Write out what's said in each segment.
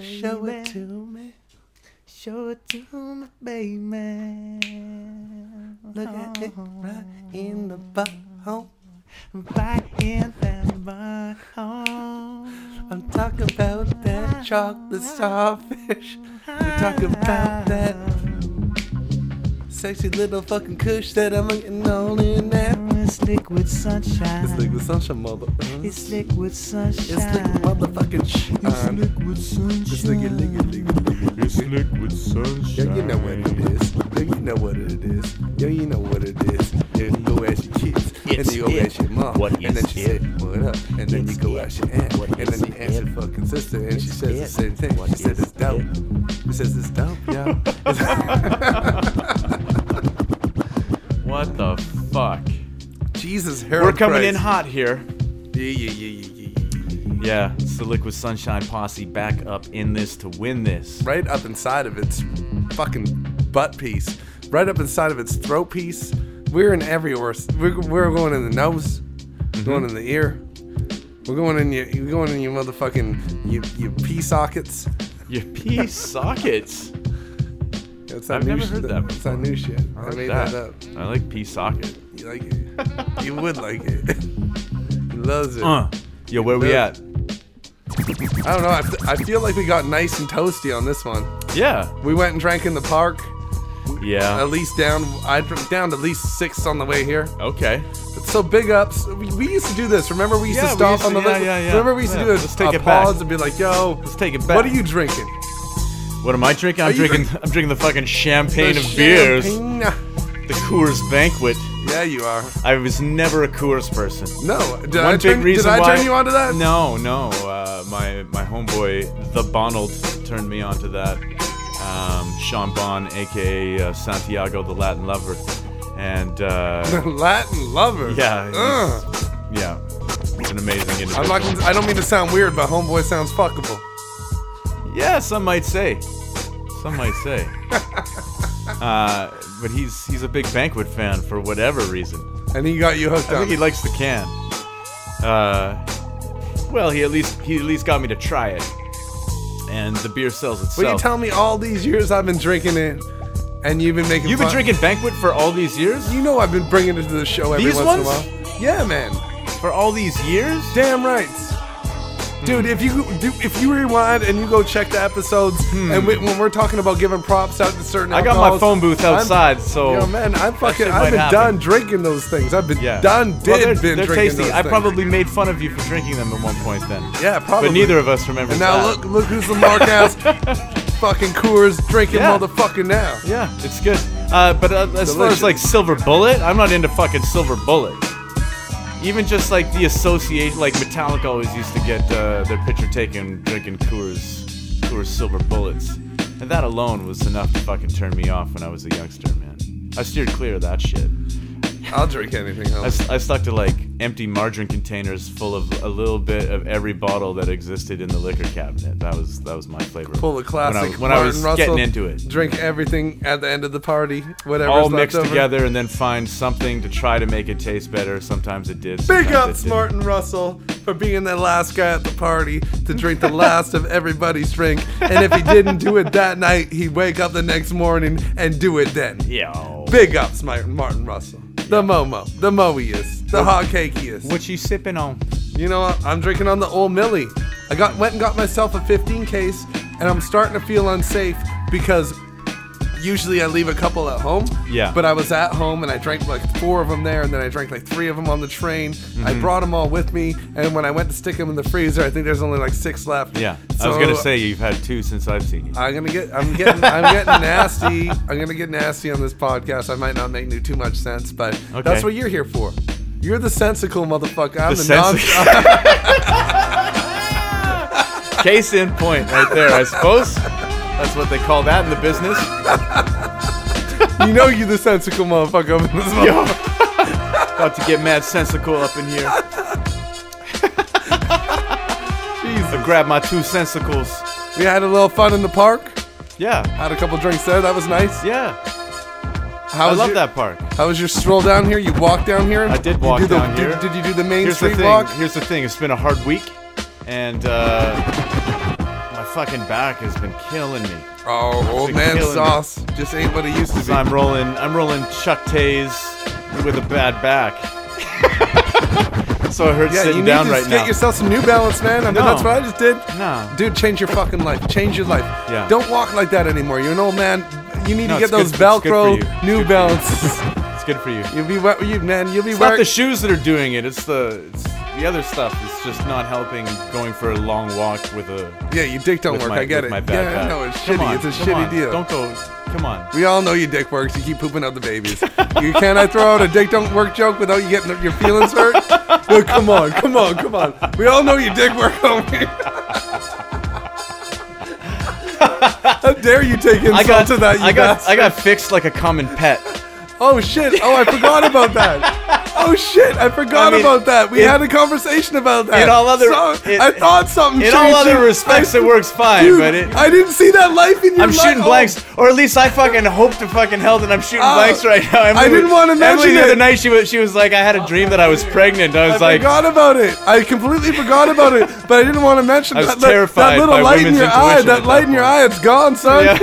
baby. Show it to me. Show it to me, baby. Look at it right in the butthole. Right in that butthole. I'm talking about that chocolate starfish. I'm talking about that sexy little fucking kush that I'm getting all in that. It's liquid sunshine. It's liquid sunshine, mother. It's liquid sunshine. It's liquid motherfucking shine. It's liquid sunshine. It's liquid, liquid. It's liquid sunshine. Yo, you know what it is. Yo, you know what it is. Yo, you know what it is. And you go ask your kids. And then you go ask your mom. What and then she said, what up? And then you go ask your aunt. And then you ask your fucking sister. And she says the same thing. She said it's dope. She says it's dope, y'all. What the fuck? Jesus, Harold. We're coming in hot here. Yeah, it's the Liquid Sunshine Posse back up in this to win this. Right up inside of its fucking butt piece. Right up inside of its throat piece. We're in everywhere. We're going in the nose. Mm-hmm. Going in the ear. We're going in your. You're going in your motherfucking your pee sockets. Your pee sockets. That's I've never heard that. That's our new shit. I made that up. I like pee socket. You like it. You would like it. He loves it. Yo, where we at? I don't know. I feel like we got nice and toasty on this one. Yeah. We went and drank in the park. Yeah. At least down. I drank down to at least 6 on the way here. Okay. So big ups. We used to do this. Remember we used to stomp on the list. Yeah. Remember we used to do this. Let's take it pause back. And be like, yo. Let's take it back. What are you drinking? What am I drinking? I'm drinking the fucking champagne of beers. The Coors Banquet. Yeah, you are. I was never a Coors person. No. Did I turn you on to that? No. My homeboy, the Bonald, turned me on to that. Sean Bon, a.k.a. Santiago, the Latin Lover. And, The Latin Lover? Yeah. Yeah. He's an amazing individual. I don't mean to sound weird, but homeboy sounds fuckable. Yeah, some might say. But he's a big Banquet fan for whatever reason. And he got you hooked up. I think he likes the can. Well, he at least got me to try it. And the beer sells itself. Will you tell me all these years I've been drinking it, and you've been making fun? You've been drinking Banquet for all these years? You know I've been bringing it to the show every once in a while. Yeah, man. For all these years? Damn right. Dude, if you rewind and you go check the episodes, and when we're talking about giving props out to certain, I got my phone booth outside, so yo, man, I've been done drinking those things. I've been done drinking tasty. Those things. I probably made fun of you for drinking them at one point, then. Yeah, probably. But neither of us remembers. And now that. look who's the mark ass fucking Coors drinking motherfucking now. Yeah, it's good. But as far as like Silver Bullet, I'm not into fucking Silver Bullet. Even just like the association, like Metallica always used to get their picture taken drinking Coors Silver Bullets. And that alone was enough to fucking turn me off when I was a youngster, man. I steered clear of that shit. I'll drink anything else. I stuck to like empty margarine containers full of a little bit of every bottle that existed in the liquor cabinet. That was my flavor. Pull a classic when I was getting into it. Drink everything at the end of the party, whatever's all mixed together, and then find something to try to make it taste better. Sometimes it did. Big ups, Martin Russell, for being the last guy at the party to drink the last of everybody's drink. And if he didn't do it that night, he'd wake up the next morning and do it then. Yo. Big ups, Martin Russell. The Momo, the Moeiest, the hot cakeiest. What you sipping on? You know what? I'm drinking on the old Millie. I went and got myself a 15 case, and I'm starting to feel unsafe because usually I leave a couple at home. Yeah. But I was at home, and I drank like 4 of them there, and then I drank like 3 of them on the train. Mm-hmm. I brought them all with me, and when I went to stick them in the freezer, I think there's only like 6 left. Yeah. So I was gonna say you've had 2 since I've seen you. I'm getting nasty. I'm gonna get nasty on this podcast. I might not make too much sense, but that's what you're here for. You're the sensical motherfucker. I'm the nonsensical. Case in point, right there, I suppose. That's what they call that in the business. You know you the sensical motherfucker up in this motherfucker. About to get mad sensical up in here. Jesus. I grabbed my 2 sensicals. We had a little fun in the park. Yeah. Had a couple drinks there. That was nice. Yeah. I love that park. How was your stroll down here? You walked down here? I did walk down here. Did you do the main street walk? Here's the thing. It's been a hard week. And... fucking back has been killing me. Oh, old man sauce. Me. Just ain't what it used to be. I'm rolling Chuck Tays with a bad back. So it hurts sitting down right now. You need to get yourself some New Balance, man. I mean, that's what I just did. No. Dude, change your fucking life. Change your life. Yeah. Don't walk like that anymore. You're an old man. You need to get those Velcro New Balances. It's good for you. It's not the shoes that are doing it. It's the other stuff is just not helping. Going for a long walk with a your dick don't work. I get it. Yeah, I know it's shitty. It's a shitty deal. Don't go. Come on. We all know your dick works. You keep pooping out the babies. You cannot throw out a dick don't work joke without you getting your feelings hurt. No, come on. We all know your dick work, homie. How dare you take insult to that? I got fixed like a common pet. Oh, shit. Oh, I forgot about that. About that. We had a conversation about that. I thought something changed. In all other respects, it works fine. Dude, but I didn't see that life in your life. I'm shooting blanks. Or at least I fucking hope to fucking hell that I'm shooting blanks right now. Emily, I didn't want to mention it. The other night, she was like, I had a dream that I was pregnant. I forgot about it. I completely forgot about it. But I didn't want to mention that. I was terrified that little light in your eye. That light in your eye, it's gone, son. Yeah.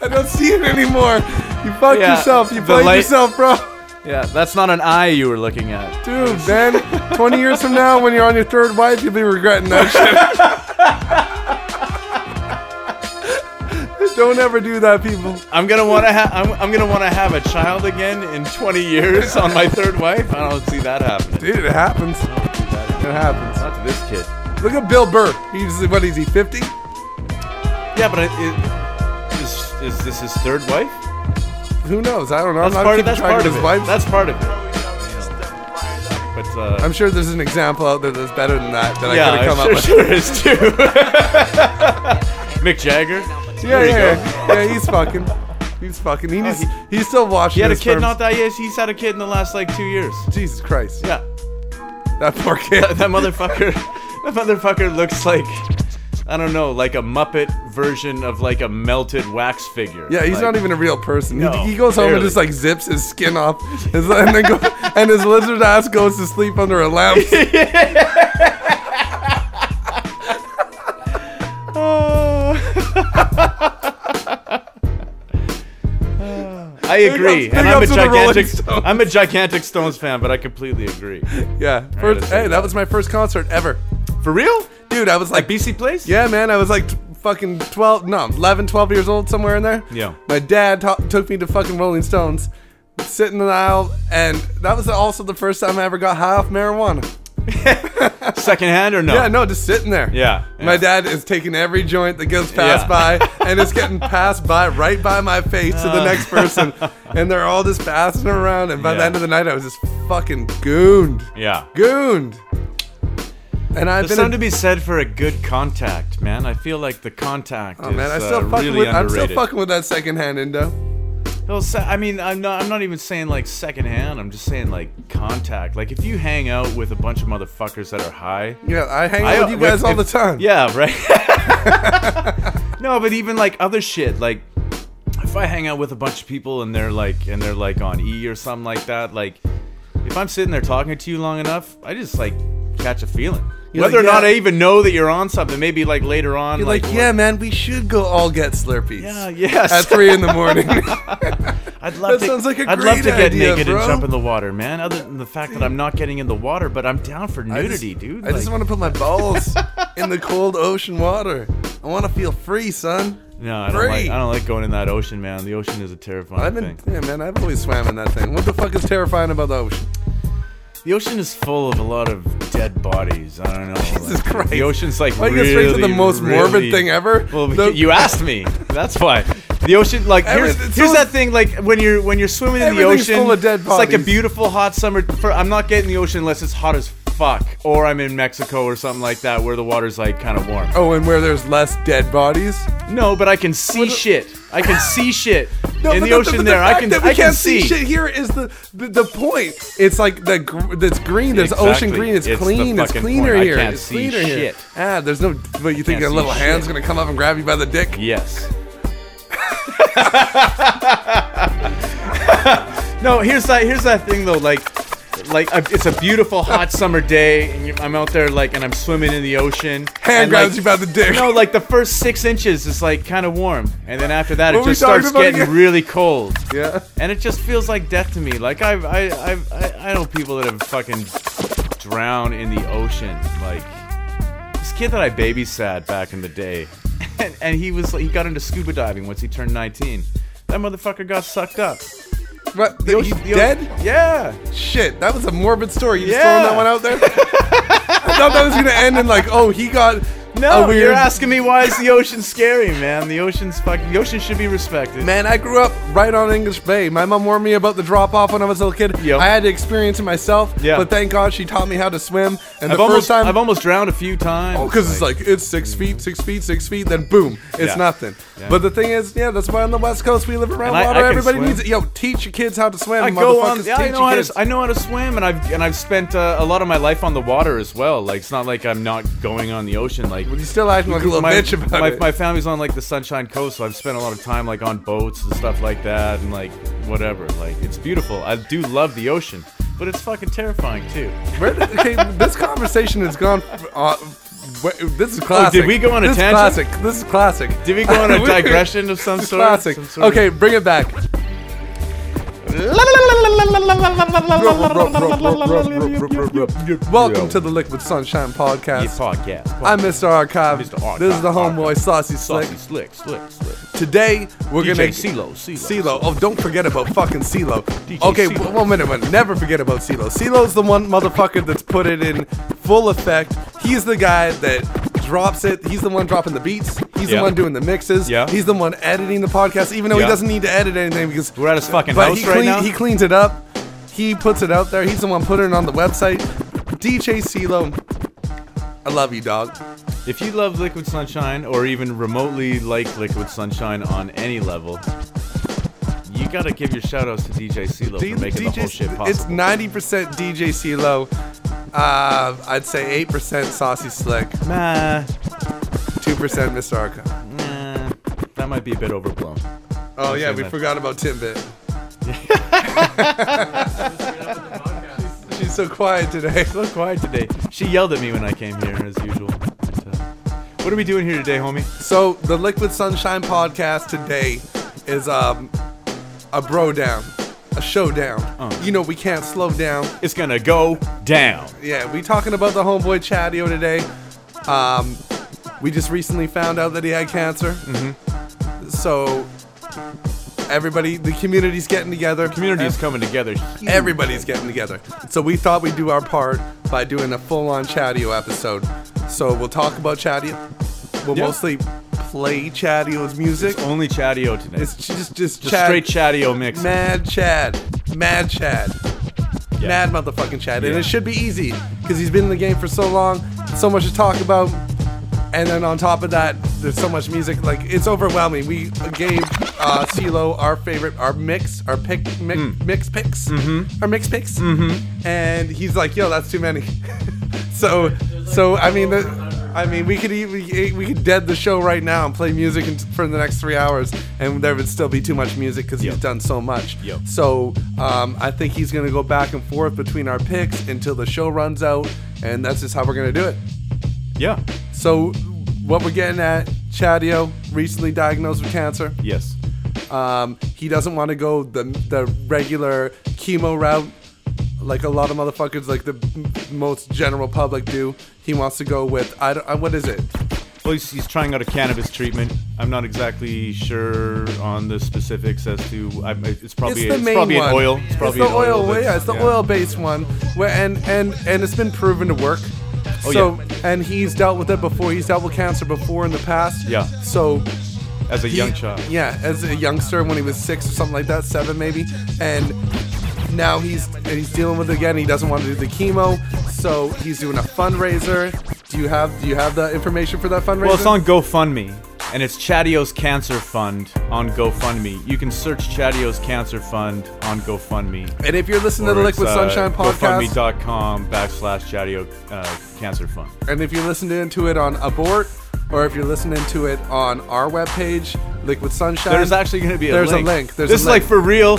I don't see it anymore. You fucked yourself. You played yourself, bro. Yeah, that's not an eye you were looking at. Dude, man, 20 years from now, when you're on your third wife, you'll be regretting that shit. Don't ever do that, people. I'm gonna want to have a child again in 20 years on my third wife. I don't see that happening. Dude, it happens. It happens. Not to this kid. Look at Bill Burr. What is he, 50? Yeah, but is this his third wife? Who knows? I don't know. That's part of it. But I'm sure there's an example out there that's better than that I could have come up with. Sure is too. Mick Jagger. Yeah, he's fucking. He's still washing. He had a kid not that year. He's had a kid in the last 2 years. Jesus Christ. Yeah. That poor kid. That motherfucker. That motherfucker looks like, I don't know, like a Muppet version of a melted wax figure. Yeah, he's not even a real person. No, he goes home and just zips his skin off, and then and his lizard ass goes to sleep under a lamp. I agree, and I'm a gigantic Stones fan, but I completely agree. Yeah, that was my first concert ever. For real? Dude, I was like BC place? Yeah, man. I was 11, 12 years old, somewhere in there. Yeah. My dad took me to fucking Rolling Stones, sitting in the aisle, and that was also the first time I ever got high off marijuana. Secondhand or no? Yeah, no, just sitting there. Yeah. My dad is taking every joint that goes past by, and it's getting passed by right by my face to the next person, and they're all just passing around, and by the end of the night, I was just fucking gooned. Yeah. Gooned. And there's something to be said for a good contact, man. I feel like the contact I'm still fucking with that secondhand Indo. I'm not even saying secondhand. I'm just saying contact. Like if you hang out with a bunch of motherfuckers that are high. Yeah, I hang out with you guys all the time. Yeah, right. No, but even other shit. Like if I hang out with a bunch of people and they're on E or something like that. Like if I'm sitting there talking to you long enough, I just catch a feeling. Whether or not I even know that you're on something, maybe later on. You're yeah, man, we should go all get Slurpees. Yeah, yes. At 3 a.m. I'd love to get naked and jump in the water, man. Other than the fact that I'm not getting in the water, but I'm down for nudity, dude. I just want to put my balls in the cold ocean water. I want to feel free, son. No, I don't like going in that ocean, man. The ocean is a terrifying thing. Yeah, man, I've always swam in that thing. What the fuck is terrifying about the ocean? The ocean is full of a lot of dead bodies. I don't know. Jesus Christ. The ocean's really, the most morbid thing ever. Well, you asked me. That's why. The ocean, here's that thing, when you're swimming in the ocean, full of dead bodies. It's a beautiful hot summer. I'm not getting the ocean unless it's hot as fuck, or I'm in Mexico or something like that, where the water's kind of warm. Oh, and where there's less dead bodies? No, but I can see shit. I can see shit. No, in the ocean the there, I can. I can see shit. Here is the point. It's that's green. There's ocean green. It's clean. It's cleaner here. It's cleaner here. Ah, there's no. But you think that little hand's gonna come up and grab you by the dick? Yes. No, here's that thing though. like it's a beautiful hot summer day, and I'm out there like, and I'm swimming in the ocean. Hand grabs you by the dick. No, like the first 6 inches is like kind of warm, and then after that it just starts getting really cold. Yeah. And it just feels like death to me. Like I know people that have fucking drowned in the ocean. Like this kid that I babysat back in the day, and he got into scuba diving once he turned 19. That motherfucker got sucked up. But he's dead? Yeah. Shit, that was a morbid story. You just throwing that one out there? I thought that was going to end in like, oh, he got no, you're asking me why is the ocean scary, man. The ocean should be respected. Man, I grew up right on English Bay. My mom warned me about the drop-off when I was a little kid. Yep. I had to experience it myself, but thank God she taught me how to swim. And I've almost drowned a few times. Oh, because it's 6 feet, 6 feet, 6 feet, then boom, it's nothing. Yeah. But the thing is, that's why on the West Coast we live around water. Everybody needs it. Yo, teach your kids how to swim. I know how to swim, and I've spent a lot of my life on the water as well. Like it's not like I'm not going on the ocean. Like you still acting like a little bitch about it. My family's on like the Sunshine Coast, so I've spent a lot of time like on boats and stuff like that, and like whatever. Like it's beautiful. I do love the ocean, but it's fucking terrifying too. This conversation has gone. This is classic. Oh, did we go on a tangent? This is classic. Did we go on a digression of some sort? Classic. Okay, bring it back. Welcome to the Liquid Sunshine Podcast. I'm Mr. Archive. This is the homeboy Saucy Slick. Today we're gonna Cee-Lo. Oh, don't forget about fucking Cee-Lo. Okay, one minute. Never forget about Cee-Lo. Cee-Lo's the one motherfucker that's put it in full effect. He's the guy that drops it. He's the one dropping the beats. He's the one doing the mixes. Yeah. He's the one editing the podcast, even though he doesn't need to edit anything because we're at his fucking house right now. He cleans it up. He puts it out there. He's the one putting it on the website. DJ Cee-Lo, I love you, dog. If you love Liquid Sunshine or even remotely like Liquid Sunshine on any level, you gotta give your shout outs to DJ Cee-Lo for making the whole shit possible. It's 90% DJ Cee-Lo. I'd say 8% Saucy Slick. Nah. 2% Mr. Archive. Nah. That might be a bit overblown. Oh, I'm we forgot about Timbit. She's so quiet today. She yelled at me when I came here, as usual. But, what are we doing here today, homie? So, the Liquid Sunshine Podcast today is a bro down. A showdown. We can't slow down. It's gonna go down. Yeah, we talking about the homeboy Chadio today. We just recently found out that he had cancer. Mm-hmm. So everybody, the community's getting together. The community's coming together. Huge. Everybody's getting together. So we thought we'd do our part by doing a full-on Chadio episode. So we'll talk about Chadio. We'll mostly play Chadio's music. It's only Chadio today. It's just Chad, straight Chadio mix. Mad Chad. Yeah. Mad motherfucking Chad. Yeah. And it should be easy because he's been in the game for so long, so much to talk about. And then on top of that, there's so much music. Like it's overwhelming. We gave Cee-Lo our mix picks. Mm-hmm. Our mix picks. Mm-hmm. And he's like, yo, that's too many. We could dead the show right now and play music for the next 3 hours, and there would still be too much music because he's done so much. Yep. So I think he's going to go back and forth between our picks until the show runs out, and that's just how we're going to do it. Yeah. So what we're getting at, Chadio, recently diagnosed with cancer. Yes. He doesn't want to go the regular chemo route. Like a lot of motherfuckers, like the most general public do. He wants to go with, what is it? Well, he's trying out a cannabis treatment. I'm not exactly sure on the specifics as to, it's probably an oil. It's the oil-based one. Where, and it's been proven to work. Oh, so, yeah. And he's dealt with it before. He's dealt with cancer before in the past. Yeah. So... as a young child. Yeah, as a youngster when he was 6 or something like that, 7 maybe. And... now he's dealing with it again. He doesn't want to do the chemo, so he's doing a fundraiser. Do you have the information for that fundraiser? Well, it's on GoFundMe, and it's Chadio's Cancer Fund on GoFundMe. You can search Chadio's Cancer Fund on GoFundMe. And if you're listening to the Liquid Sunshine Podcast, GoFundMe.com/Chadio Cancer Fund. And if you're listening to it on Abort, or if you're listening to it on our webpage, Liquid Sunshine, there's actually going to be a link. There's a link. This is like for real.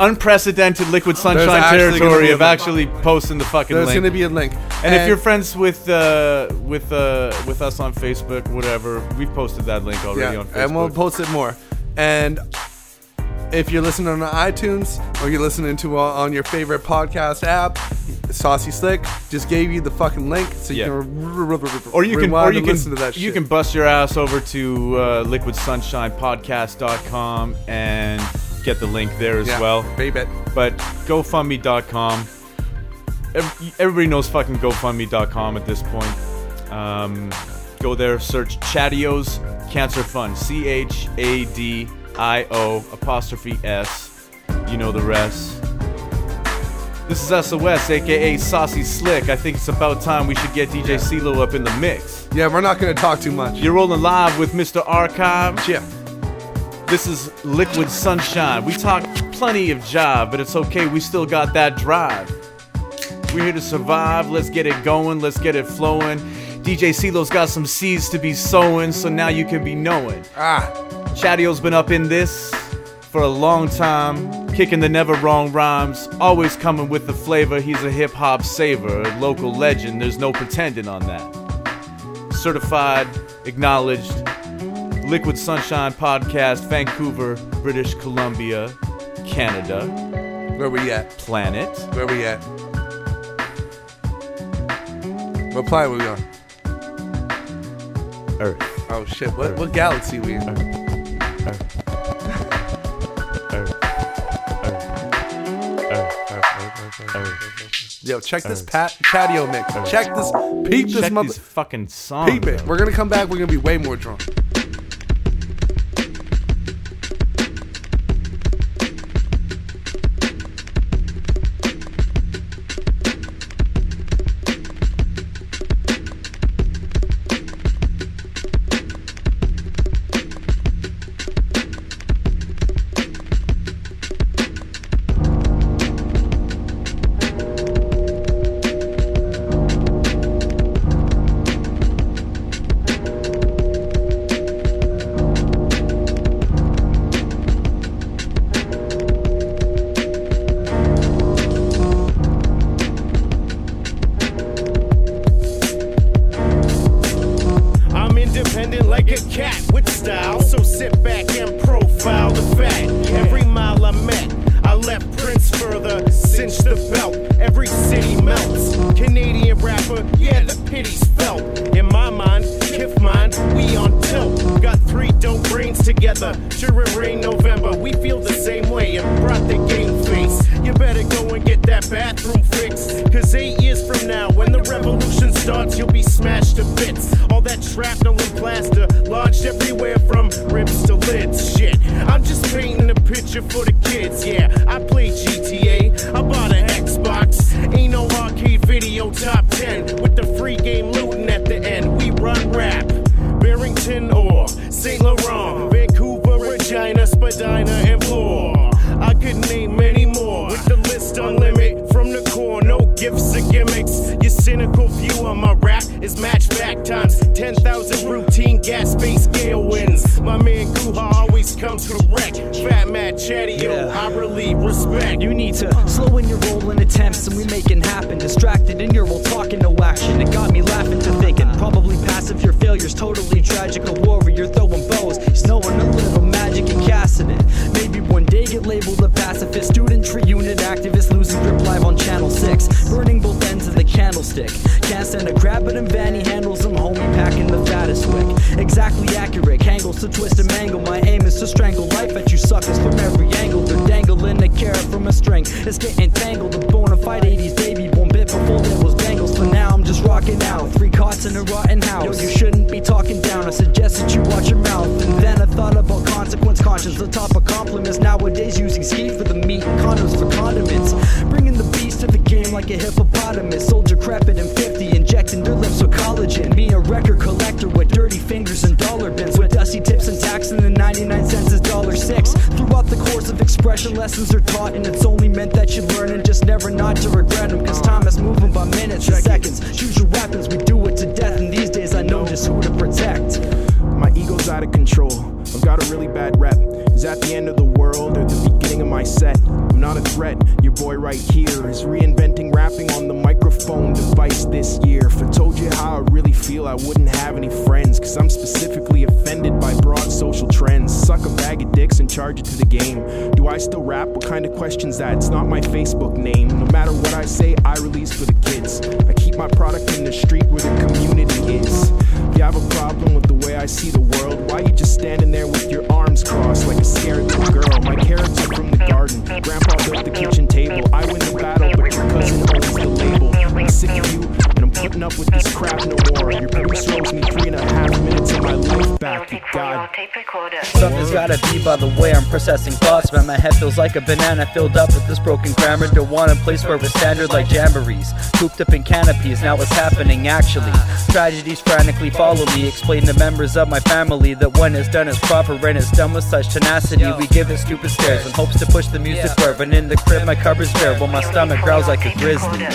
unprecedented Liquid Sunshine territory of actually posting the fucking link. There's going to be a link. And if you're friends with us on Facebook, whatever, we've posted that link already on Facebook. And we'll post it more. And if you're listening on iTunes or you're listening to on your favorite podcast app, Saucy Slick just gave you the fucking link, so you can or you can listen to that shit. You can bust your ass over to liquidsunshinepodcast.com and get the link there as well. Babe it. But GoFundMe.com. Everybody knows fucking GoFundMe.com at this point. Go there, search Chadio's Cancer Fund. CHADIO'. You know the rest. This is SOS, a.k.a. Saucy Slick. I think it's about time we should get DJ Cee-Lo up in the mix. Yeah, we're not going to talk too much. You're rolling live with Mr. Archive. Chip. This is Liquid Sunshine. We talk plenty of jive, but it's okay. We still got that drive. We're here to survive. Let's get it going. Let's get it flowing. DJ Cee-Lo's got some seeds to be sowing, so now you can be knowing. Chadio's been up in this for a long time, kicking the never wrong rhymes, always coming with the flavor. He's a hip-hop saver, a local legend. There's no pretending on that. Certified, acknowledged, Liquid Sunshine Podcast, Vancouver, British Columbia, Canada. Where we at? Planet. Where we at? What planet we on? Earth. Oh shit, what galaxy we in? Earth. Yo, check this patio mix. Check this. Peep this mother. These fucking songs. Peep it. Bro. We're gonna come back. We're gonna be way more drunk. my set. I'm not a threat, your boy right here is reinventing rapping on the microphone device this year. If I told you how I really feel, I wouldn't have any friends, cause I'm specifically offended by broad social trends. Suck a bag of dicks and charge it to the game. Do I still rap? What kind of question's that? It's not my Facebook name. No matter what I say, I release for the kids. I keep my product in the street where the community is. If you have a problem with the way I see the world, why you just standing there with your arms crossed like a scared little girl? My carrots are from the garden, grandpa built the kitchen table. I win the battle, but your cousin owns the label. I'm sick of you, and I'm putting up with this crap no more. Your producer owes me 3.5 minutes of my life back, you god. Something's gotta be by the way I'm processing thoughts, man. My head feels like a banana filled up with this broken grammar. Don't want a place where we're standard like jamborees, cooped up in canopies, now what's happening actually? Tragedies frantically follow me, explain to members of my family that when it's done is proper and it's done with such tenacity. We give it stupid stares in hopes to push the music curve, and in the crib my cupboard's bare while my stomach growls like a grizzly.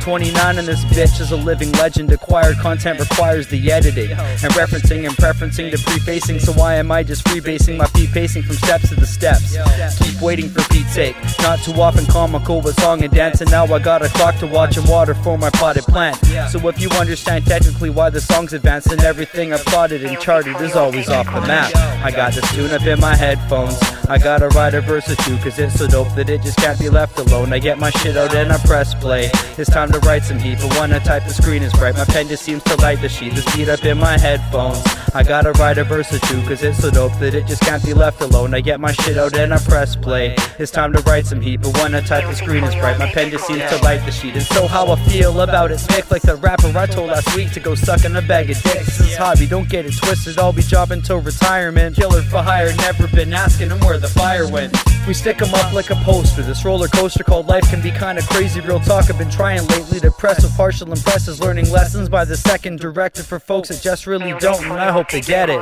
29 and this bitch is a living legend. Acquired content requires the editing and referencing and preferencing to prefacing. So why am I just freebasing my feet pacing from steps to the steps? Keep waiting for Pete's sake. Not too often comical with song and dance, and now I got a clock to watch and water for my potted plant. So if you understand technically why the song's advanced, then everything I've plotted and charted is always off the map. I got this tune up in my headphones. I gotta write a verse or two cause it's so dope that it just can't be left alone. I get my shit out and I press play. It's time to write some heat, but when I type the screen is bright. My pen just seems to light the sheet. This beat up in my headphones. I gotta write a verse or two cause it's so dope that it just can't be left alone. I get my shit out and I press play. It's time to write some heat, but when I type the screen is bright. My pen just seems to light the sheet. And so how I feel about it's Mick, like the rapper I told last week to go suck in a bag of dicks. This is hobby, don't get it twisted. I'll be jobbing till retirement. Killer for hire, never been asking him where the fire went. We stick them up like a poster. This roller coaster called life can be kinda crazy. Real talk, I've been trying lately to press with partial impresses. Learning lessons by the second directed for folks that just really don't, and I hope they get it.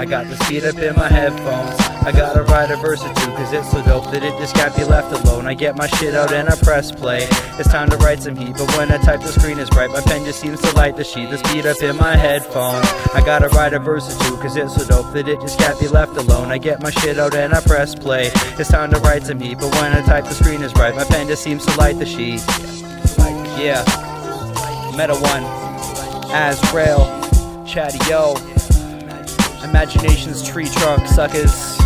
I got this beat up in my headphones. I gotta write a verse or two cause it's so dope that it just can't be left alone. I get my shit out and I press play. It's time to write some heat, but when I type the screen is bright. My pen just seems to light the sheet. This beat up in my headphones. I gotta write a verse or two cause it's so dope that it just can't be left alone. I get my shit out and I press play. It's time to write some heat, but when I type the screen is bright. My pen just seems to light the sheet. Yeah, Meta One, Azrael, Chadio, Imagination's Tree Trunk, suckers,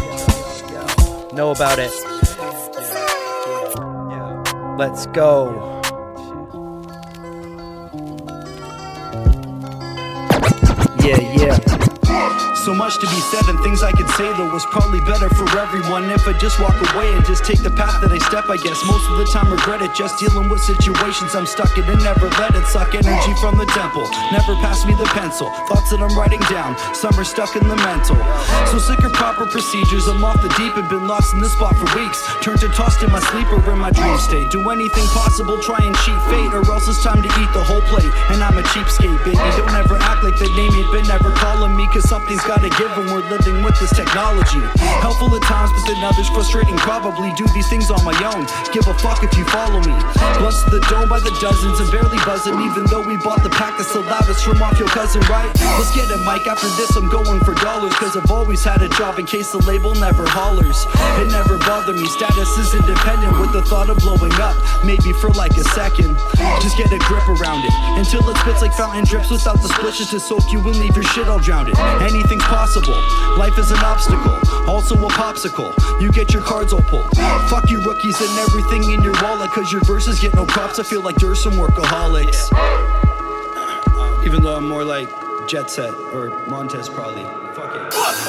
know about it. Let's go. Yeah. So much to be said and things I could say though was probably better for everyone if I just walk away and just take the path that I step. I guess most of the time regret it, just dealing with situations I'm stuck in and never let it suck energy from the temple. Never pass me the pencil, thoughts that I'm writing down, some are stuck in the mental. So sick of proper procedures, I'm off the deep and been lost in this spot for weeks. Turned to tossed in my sleep or in my dream state. Do anything possible, try and cheat fate, or else it's time to eat the whole plate. And I'm a cheapskate, baby, don't ever act like they name you've been never calling me, cause something's got to give when we're living with this technology. Helpful at times, but then others frustrating. Probably do these things on my own. Give a fuck if you follow me. Blessed to the dome by the dozens and barely buzzing, even though we bought the pack that's allowed us from off your cousin, right? Let's get a mic. After this, I'm going for dollars, cause I've always had a job in case the label never hollers. It never bothered me. Status is independent with the thought of blowing up, maybe for like a second. Just get a grip around it until it spits like fountain drips without the splishes to soak you and leave your shit all drowned. Anything's possible, life is an obstacle, also a popsicle, you get your cards all pulled. Fuck you rookies and everything in your wallet, cause your verses get no props. I feel like you're some workaholics, even though I'm more like Jet Set or Montez probably.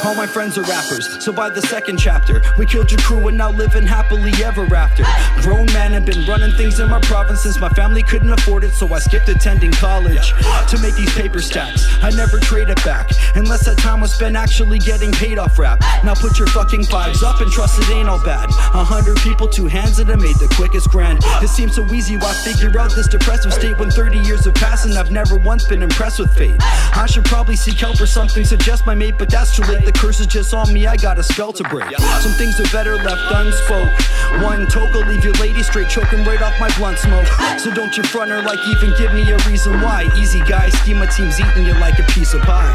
All my friends are rappers, so by the second chapter we killed your crew and now living happily ever after. Grown man, I've been running things in my province since my family couldn't afford it, so I skipped attending college to make these paper stacks. I never trade it back unless that time was spent actually getting paid off rap. Now put your fucking fives up and trust it ain't all bad. 100 people, 2 hands, and I made the quickest grand. It seems so easy, why figure out this depressive state when 30 years have passed and I've never once been impressed with fate. I should probably seek help or something, suggest my mate, but that's too late. The curse is just on me, I got a spell to break. Some things are better left unspoke. One toke will leave your lady straight, choking right off my blunt smoke. So don't you front her like even give me a reason why. Easy guy, schema team's eating you like a piece of pie.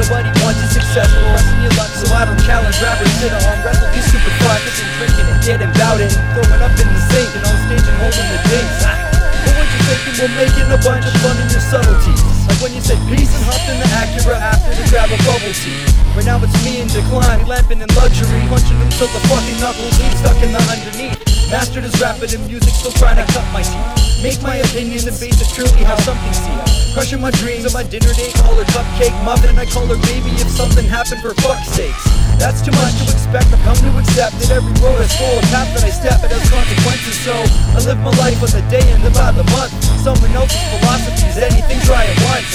Nobody wants you successful. Pressing your luck, so I don't challenge rappers to the arm wrestle. You super fly, kissing, drinking, and getting bouted. Throwing up in the sink and on stage and holding the dates. But what you thinking? We're making a bunch of fun in your subtleties. Like when you said peace and hopped in the Acura after to grab a bubble tea. Right now it's me in decline, lamping in luxury, punching until the fucking knuckles leave stuck in the underneath. Mastered his rapping and music, still trying to cut my teeth. Make my opinion the base of truly how something seems. Crushing my dreams at my dinner date, call her cupcake mother, and I call her baby if something happened for fuck's sakes. That's too much to expect, I've come to accept that every road is full of path that I step, it has consequences, so I live my life with a day and live out the month. Someone else's philosophy is anything, try it once.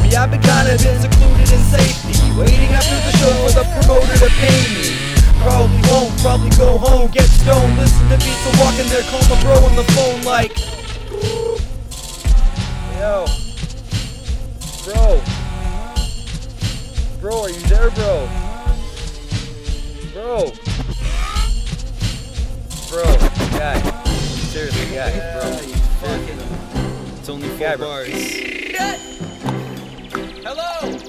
Me, I've been kind of secluded in safety, waiting after the show for the promoter to pay me. Probably won't, probably go home, get stoned, listen to beats and walk in there, call my bro on the phone like, yo, bro, are you there, bro, guy, seriously, bro, it's only 4 bars, hello.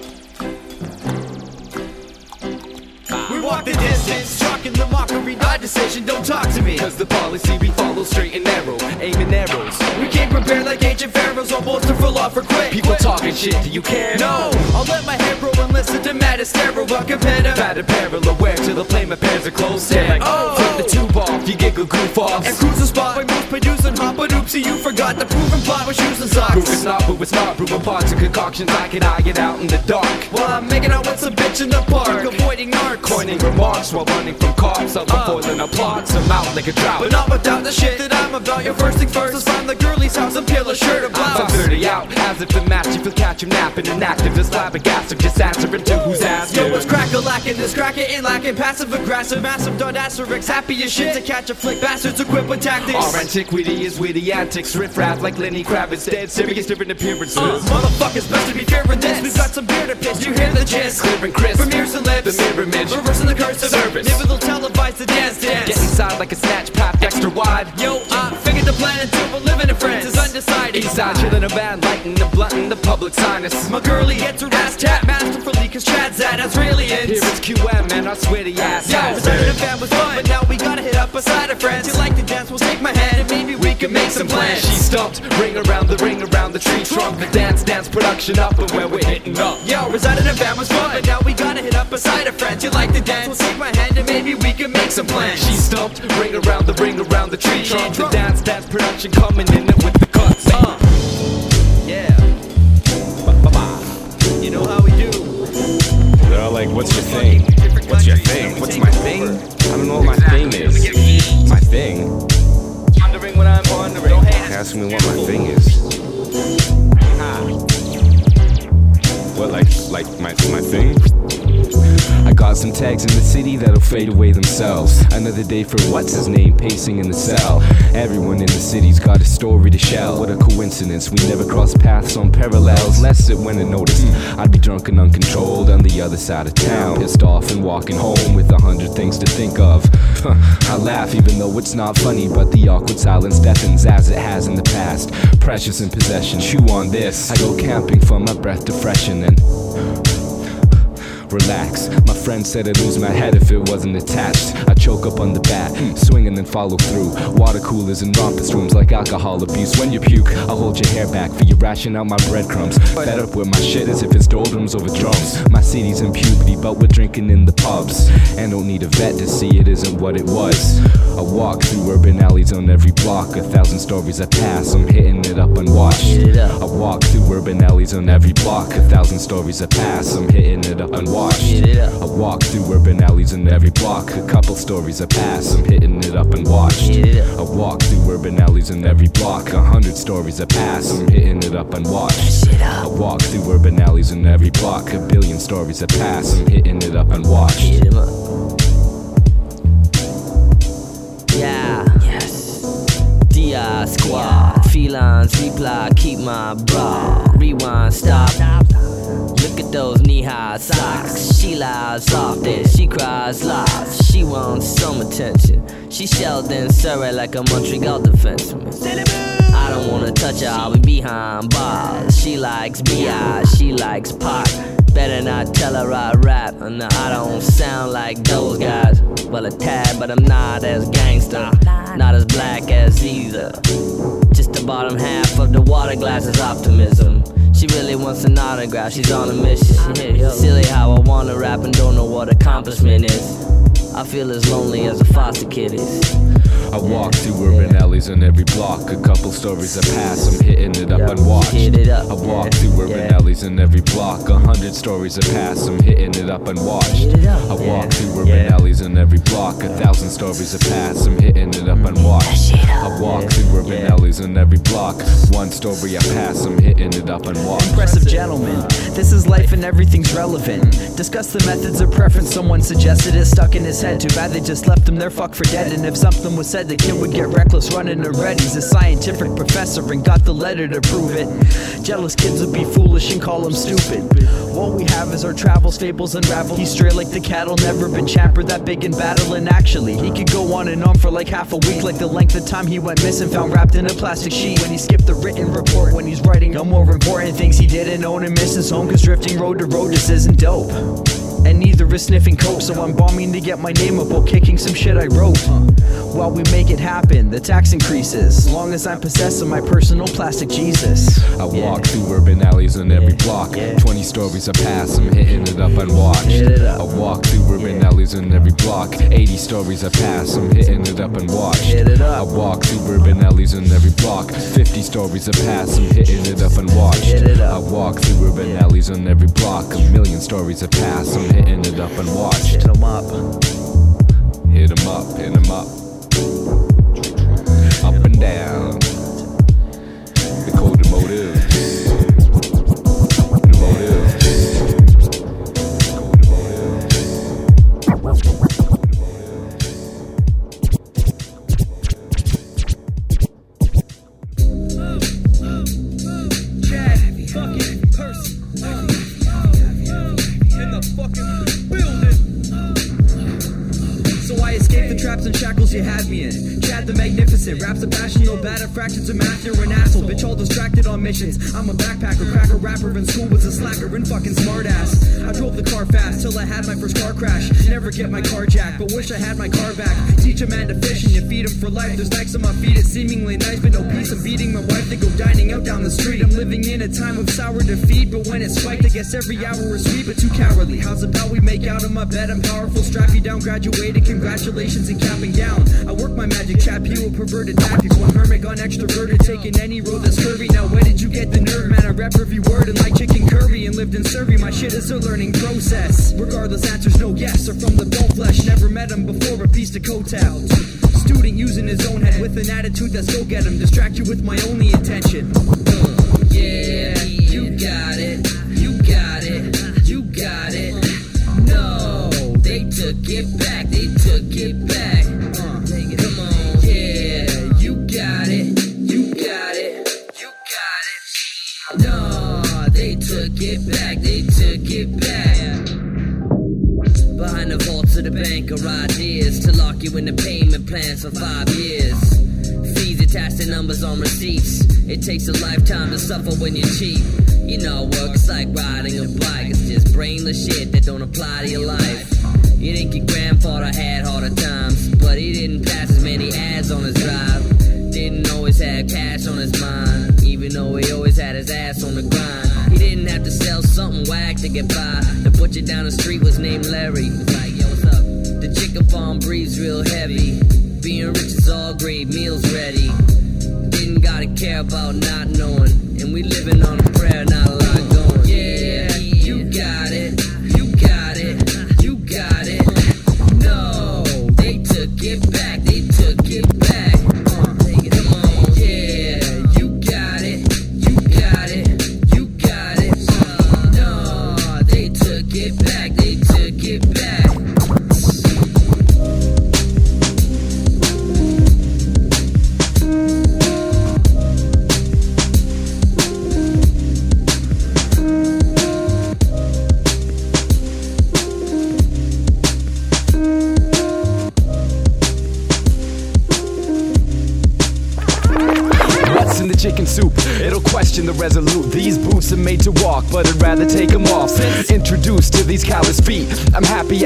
We walk the distance, chalking the mockery, my decision, don't talk to me. Cause the policy we follow straight and narrow, aiming arrows. We came prepared like ancient pharaohs, almost to fall off for quick. People talking shit, do you care? No, I'll let my hair grow and listen to mad hysterical competitive. Bad apparel, aware till the flame appears a close stand. Oh, from the tube off, you giggle goof off. And cruise the spot by moves producing hot, but oopsie, you forgot the proven plot with shoes and socks. Proof it's not, proven pots and concoctions, I can eye it out in the dark. While I'm making out with some bitch in the park, avoiding narcs. Coining remarks while running from cops, I'll foiling a plot, some out like a drought. But not without the shit that I'm about. Your first thing first is find the girlie's house and peel a shirt or blouse. I'm 30 out, as if the match, if you'll catch him napping and active, this flabbergastic, just answering to who's asking. Yo, what's crack-a-lacking, this cracker ain't lacking, passive-aggressive, massive, don't asterisk, happy as shit to catch a flick, bastards equipped with tactics. Our antiquity is witty antics, riff-raff like Lenny Kravitz, dead serious, different appearances. Motherfuckers best to be fearing this, we've got some beer to piss, you hear the gist, clear and crisp, from ears and lips, the mirror image. Reversing the curse of service. Maybe they'll televise the dance dance. Get inside like a snatch pack, extra wide. Yo, I figured the plan until we're living in France is undecided. Eastside, chillin' a van, lightin' the blunt in the public sinus. My girlie gets her ass tapped masterfully, cause Chad's at Azraelians. Here it's QM, man, I swear to ass. Yo, returning the van was fun, but now we gotta hit up a side of friends. You like to dance, we'll take my hand, and maybe we can make some plans. She stumped, ring around the tree trunk. The dance production up, and where we're hitting up. Yo, residing a van was fun, but now we gotta hit up a side of friends. You like the dance, we'll take my hand and maybe we can make some plans. She stumped, ring around the tree trunk. The dance production coming in with the cuts. Yeah. Ba-ba-ba. You know how we do. They're all like, what's your thing? What's your thing? What's my thing? I don't know what my thing is. My thing? Wondering what I'm wondering. Ask me what my thing is. What, like my thing? I got some tags in the city that'll fade away themselves. Another day for what's-his-name pacing in the cell. Everyone in the city's got a story to shell. What a coincidence, we never cross paths on parallels. Unless it went unnoticed, I'd be drunk and uncontrolled on the other side of town, pissed off and walking home with 100 things to think of. I laugh even though it's not funny, but the awkward silence deafens as it has in the past. Precious in possession, chew on this. I go camping for my breath to freshen and relax. My friend said I'd lose my head if it wasn't attached. I choke up on the bat, swing and then follow through. Water coolers and rompus rooms like alcohol abuse. When you puke, I'll hold your hair back for you ration out my breadcrumbs. Fed up with my shit as if it's doldrums over drums. My city's in puberty, but we're drinking in the pubs. And don't need a vet to see it isn't what it was. I walk through urban alleys on every block. 1,000 stories I pass, I'm hitting it up unwashed. I walk through urban alleys on every block. 1,000 stories I pass, I'm hitting it up unwashed. I walk through urban alleys in every block. A couple stories I pass, I'm hitting it up and watched. I walk through urban alleys in every block. 100 stories I pass, I'm hitting it up and watched. I walk through urban alleys in every block. 1,000,000,000 stories I pass, I'm hitting it up and watched. Yeah. Yes. DI squad. Felines reply, keep my bra. Rewind, stop. Look at those knee-high socks. She lies off this, she cries lies. She wants some attention. She shelled in Surrey like a Montreal defenseman. I don't wanna touch her, I'll be behind bars. She likes B.I., she likes pot. better not tell her I rap. And I don't sound like those guys. Well, a tad, but I'm not as gangster, not as black as either. Just the bottom half of the water glass is optimism. She really wants an autograph, she's on a mission. Silly how I wanna rap and don't know what accomplishment is. I feel as lonely as a foster kid is. I walk through urban alleys on every block. A couple stories I pass, I'm hitting it up unwatched. I walk through urban alleys on every block. 100 stories I pass, I'm hitting it up unwatched. I walk through urban alleys on every block. 1,000 stories I pass, I'm hitting it up unwatched. I walk through urban alleys on every block. One story I pass, I'm hitting it up unwatched. Impressive gentlemen, this is life and everything's relevant. Discuss the methods of preference someone suggested is stuck in his head. Too bad they just left him there, fuck for dead. And if something was said, the kid would get reckless running to red. He's a scientific professor and got the letter to prove it. Jealous kids would be foolish and call him stupid. What we have is our travels, fables unravel. He's straight like the cattle, never been champered that big in battle. And actually, he could go on and on for like half a week, like the length of time he went missing, found wrapped in a plastic sheet. When he skipped the written report, when he's writing no more important things he didn't own and miss his home. Cause drifting road to road just isn't dope, and neither is sniffing coke. So I'm bombing to get my name up while kicking some shit I wrote. While we make it happen, the tax increases, as long as I'm possessed of my personal plastic Jesus. I walk through urban alleys on every block. 20 stories I pass, I'm hitting it up unwatched. I walk through urban alleys on every block. 80 stories I pass, I'm hitting it up unwatched. I walk through urban alleys on every block. 50 stories I pass, I'm hitting it up unwatched. I walk through urban alleys on every block. 1,000,000 stories I pass, I'm hitting it up unwatched. Hit 'em up. Hit 'em up, hit 'em up. Up and down. The cold emotive. The motive. Chad, fucking person. In the fucking building. So I escaped the traps and shackles you had me in. The magnificent, raps a passion, no batter fractions of math, you're an asshole, bitch all distracted on missions. I'm a backpacker, cracker, rapper, in school was a slacker and fucking smartass. I drove the car fast till I had my first car crash. Never get my car jacked, but wish I had my car back. Teach a man to fish and you feed him for life. There's necks on my feet, it's seemingly nice, but no peace. I'm beating my wife, they go dining out down the street. I'm living in a time of sour defeat, but when it's spiked, I guess every hour is sweet, but too cowardly. How's about we make out of my bed? I'm powerful, strap you down, graduated, congratulations and capping down. I work my magic chat. People perverted tactics, one hermit gone extroverted, taking any road that's curvy. Now where did you get the nerve, man? I rap every word and like chicken curry and lived in Surrey. My shit is a learning process. Regardless, answers no yes are from the dull flesh. Never met him before, a piece to coattails. Student using his own head with an attitude that's go get him. Distract you with my only intention. Yeah, you got it, you got it, you got it. No, they took it back, they took it back. Get back, they took it back. Behind the vaults of the bank are ideas to lock you into payment plans for 5 years. Fees attached to numbers on receipts. It takes a lifetime to suffer when you're cheap. You know, work's like riding a bike. It's just brainless shit that don't apply to your life. You think your grandfather had harder times, but he didn't pass as many ads on his drive. Didn't always have cash on his mind, even though he always had his ass on the grind. He didn't have to sell something whack to get by. The butcher down the street was named Larry. Like, yo, what's up? The chicken farm breathes real heavy. Being rich is all great, meals ready. Didn't gotta care about not knowing. And we living on a prayer, not a lot going. Yeah, you got it, you got it, you got it. No, they took it back, they took it back. chicken soup. It'll question the resolute. These boots are made to walk, but I'd rather take them off. Since introduced to these callous feet, I'm happy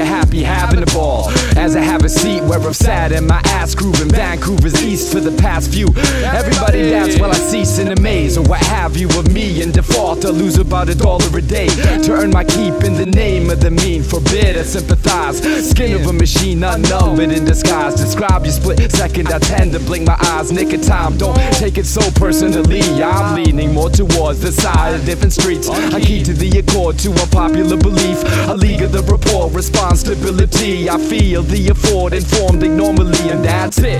having a ball. As I have a seat where I'm sad and my ass grooving. Vancouver's east for the past few. Everybody dance while I cease in amaze, or what have you of me. In default, I lose about $1 a day to earn my keep in the name of the mean. Forbid I sympathize. Skin of a machine, unknown but in disguise. Describe your split second. I tend to blink my eyes. Nick of time. Don't take it so personally. I'm leaning more towards the side of different streets. I key to the accord to a popular belief. A league of the rapport, responsibility. I feel the afford informed normally, and that's it.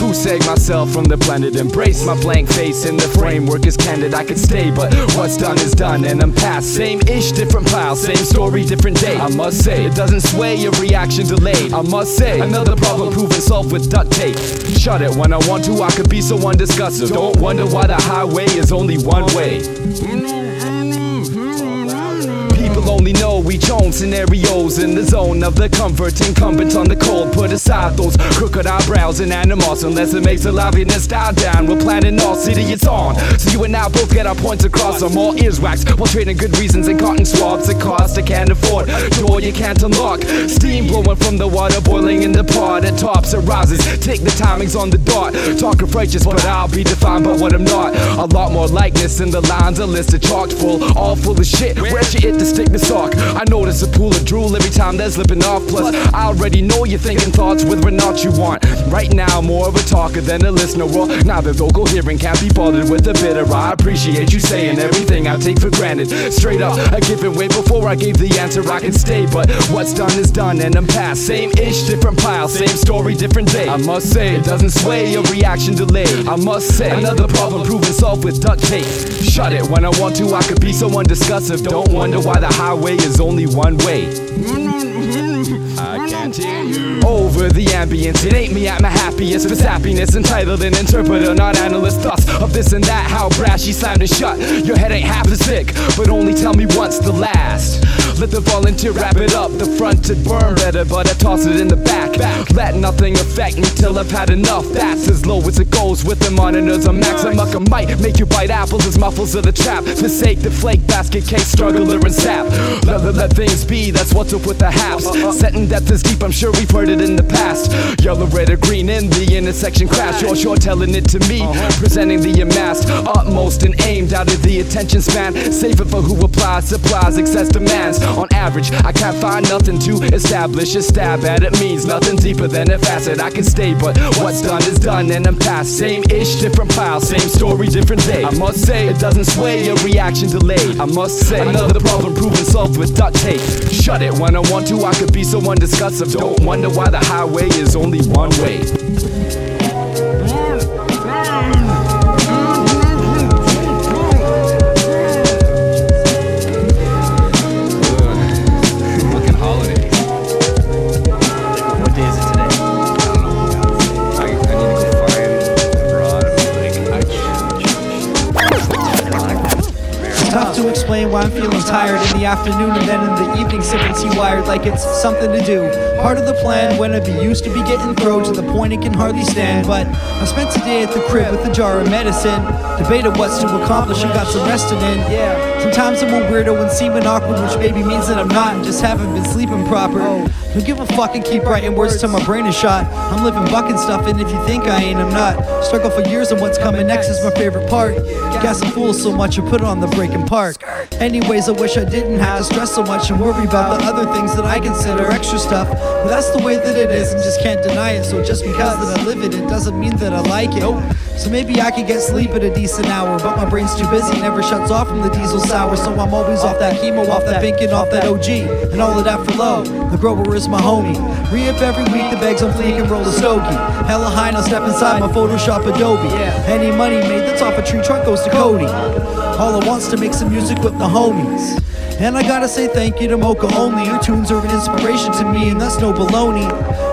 Goose egg myself from the planet. Embrace my blank face and the framework is candid. I could stay, but what's done is done, and I'm past. Same ish, different pile, same story, different day. I must say, it doesn't sway, your reaction delayed. I must say, another problem proven solved with duct tape. Shut it, when I want to, I could be so undiscussive. Don't wonder why the highway is only one way. Only know each own scenarios in the zone of the comfort incumbent on the cold. Put aside those crooked eyebrows and animals, unless it makes a liveliness die down. We're planning all city it's on, so you and I both get our points across. I'm all ears waxed while trading good reasons and cotton swabs. A cost I can't afford, door you can't unlock. Steam blowing from the water, boiling in the pot. It tops, it rises, take the timings on the dot. Talk of righteous, but I'll be defined by what I'm not. A lot more likeness in the lines, a list of chalk full, all full of shit. Where should it to stick the sock? I notice a pool of drool every time they're slipping off. Plus, I already know you're thinking thoughts whether or not you want. Right now, more of a talker than a listener. Well, neither vocal hearing can't be bothered with a bitter. I appreciate you saying everything I take for granted. Straight up, I give it way before I gave the answer. I can stay, but what's done is done, and I'm past. Same ish, different pile, same story, different day. I must say, it doesn't sway, your reaction delayed. I must say, another problem proven solved with duct tape. Shut it, when I want to, I could be so undiscussive. Don't wonder why the highway is only one way. I can't hear you. Over the ambience, it ain't me at my happiest. This happiness entitled an interpreter, not analyst. Thoughts of this and that, how brash he slammed and shut. Your head ain't half as thick, but only tell me once the last. Let the volunteer wrap it up, the front to burn better, but I toss it in the back. Let nothing affect me till I've had enough. That's as low as it goes with the monitors. A maximum I might make you bite apples as muffles of the trap. Forsake the flake basket case, struggler and sap. Let things be, that's what's up with the haps. Set in depth is deep, I'm sure we've heard it in the past. Yellow, red, or green in the intersection crash. You're sure telling it to me, presenting the amassed, utmost and aimed out of the attention span. Safer for who applies, supplies, excess demands. On average, I can't find nothing to establish. A stab at it means nothing deeper than a facet. I can stay, but what's done is done, and I'm past. Same ish, different pile, same story, different day. I must say, it doesn't sway, a reaction delayed. I must say, another problem proven solved with duct tape. Shut it, when I want to, I could be so undiscussive. Don't wonder why the highway is only one way. Explain why I'm feeling tired in the afternoon and then in the evening sipping tea wired like it's something to do. Part of the plan when I'd be used to be getting thrown to the point it can hardly stand. But I spent today at the crib with a jar of medicine, debated what's to accomplish and got some resting in. Yeah. Sometimes I'm a weirdo and seeming awkward, which maybe means that I'm not and just haven't been sleeping proper. Don't give a fuck and keep writing words till my brain is shot. I'm living bucking stuff, and if you think I ain't, I'm not. Struggle for years and what's coming next is my favorite part. Gas and fool so much I put on the breaking part. Anyways, I wish I didn't have to stress so much and worry about the other things that I consider extra stuff. But that's the way that it is and just can't deny it. So just because that I live it, it doesn't mean that I like it. So maybe I could get sleep at a decent hour, but my brain's too busy, never shuts off from the diesel sour. So I'm always off that chemo, off that binkin', off that OG, and all of that for low. The grower is my homie. Re-up every week, the bags on fleek and roll a stogie. Hella high, now step inside my Photoshop Adobe. Any money made that's off a tree trunk goes to Cody. All I want's to make some music with the homies. And I gotta say thank you to Mocha Only. Your tunes are an inspiration to me, and that's no baloney.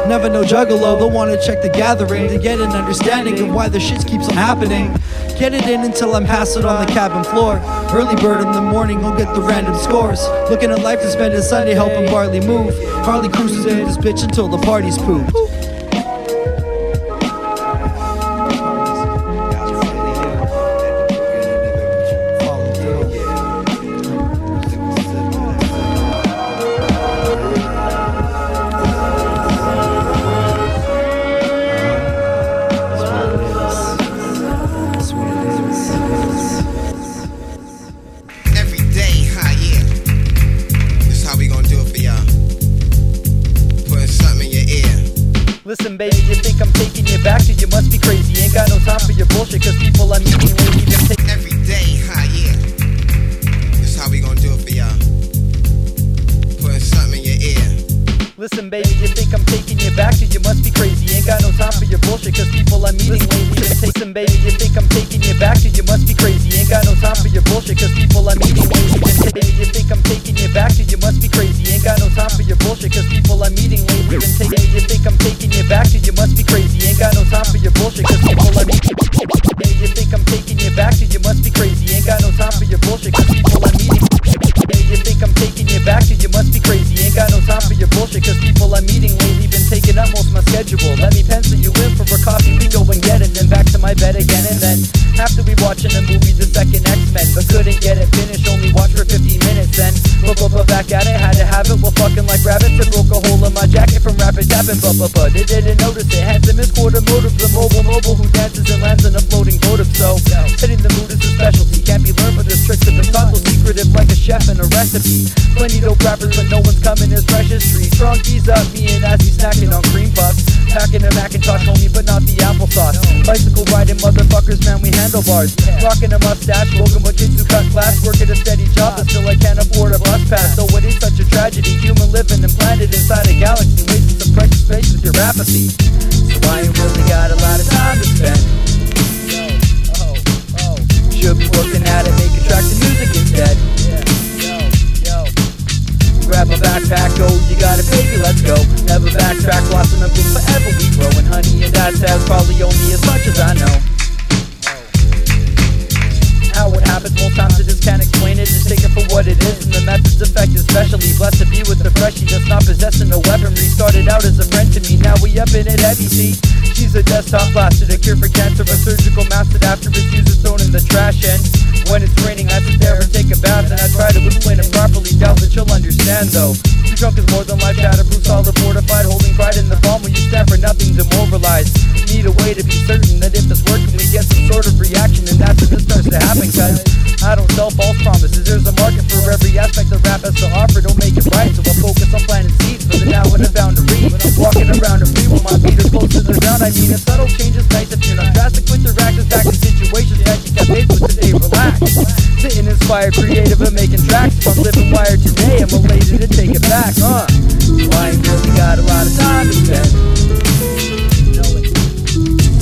Never no juggalo, they'll wanna check the gathering to get an understanding of why the shit keeps on happening. Get it in until I'm passed on the cabin floor. Early bird in the morning, I'll get the random scores. Looking at life to spend a Sunday helping Barley move. Harley cruises through this bitch until the party's pooped. babe, you think I'm taking you back? Cause you must be crazy, ain't got no time for your bullshit. Cause people I'm meeting will even take every day, huh, yeah. This how we gonna do it for y'all. Putting something in your ear. Listen, babe, you think I'm taking you back? Cause you must be crazy, ain't got no time for your bullshit. Cause people I'm meeting will even take some, babe, you think I'm taking you back? Cause you must be crazy, ain't got no time for your bullshit. Cause people I'm meeting will even take, babe, you think I'm taking you back? Cause you must be crazy, ain't got no time for your bullshit. Cause people I'm meeting will even take, babe, you think I'm taking you back? Cause you must be crazy, ain't got no time for your bullshit. Cause people I'm meeting, babe, you think I'm taking you back? Cause you must be crazy, ain't got no time for your bullshit. Cause people I'm meeting, babe, you think I'm taking you back? Cause you must be crazy, ain't got no time for your bullshit. Cause people I'm meeting will even taking up most my schedule. Let me pencil you in for a coffee, we go and get it, then back to my bed again. And then after we watching the movie The Second X-Men, but couldn't get it finished, only watched for 15 minutes. Then but back at it, had to have it, well fucking like rabbits. It broke a hole in my jacket from rapid tapping, but they didn't notice it. Handsome is quarter motive, the mobile who dances and lands in a floating motive. So hitting the mood is a specialty, can't be learned, but there's tricks in the subtle, secretive like a chef in a recipe. Plenty dope rappers, but no one's coming as fresh as Tree Trunk. He's up, me and Azzy snacking on cream puffs. Packing a Macintosh, homie, but not the applesauce. Bicycle riding motherfuckers, man, we handlebars. Rocking a mustache, Logan Wajitsu cut class. Working a steady job, but still I can't afford a bus pass. So it is such a tragedy, human living implanted inside a galaxy. Wasting some precious space with your apathy. So I ain't really got a lot of time to spend. Should be looking at it, making tracks of music instead. Grab a backpack, go, you got it baby, let's go. Never backtrack, blossom and bloom forever we grow. And honey and that's probably only as much as I know. How it happens, more times I just can't explain it. Just take it for what it is, and the method's effect especially. Blessed to be with the freshie that's not possessing no weaponry. Started out as a friend to me, now we up in it heavy, see? She's a desktop blasted, a cure for cancer, a surgical mastered after its use is thrown in the trash. And when it's raining, I sit there and take a bath, and I try to explain it properly. Doubt that you'll understand, though. Too drunk is more than life, shatterproof, solid, fortified, holding pride in the palm when you stand for nothing, demoralized. Need a way to be certain that if it's working, we get some sort of reaction, and that's when it starts to happen, cuz I don't sell false promises. There's a market for every aspect of rap has to offer. Don't make it right, so I focus on planting seeds for the now and the boundary. When I'm walking around a free, when my feet are close to the ground, I mean a subtle change is nice if you're not drastic with your actions back to situations that you got faced with today. Relax. Sitting inspired, creative, and making tracks. If I'm living wired today, I'm elated to take it back, huh? So I ain't really got a lot of time to spend.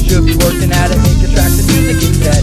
Should be working at it, making tracks of music instead.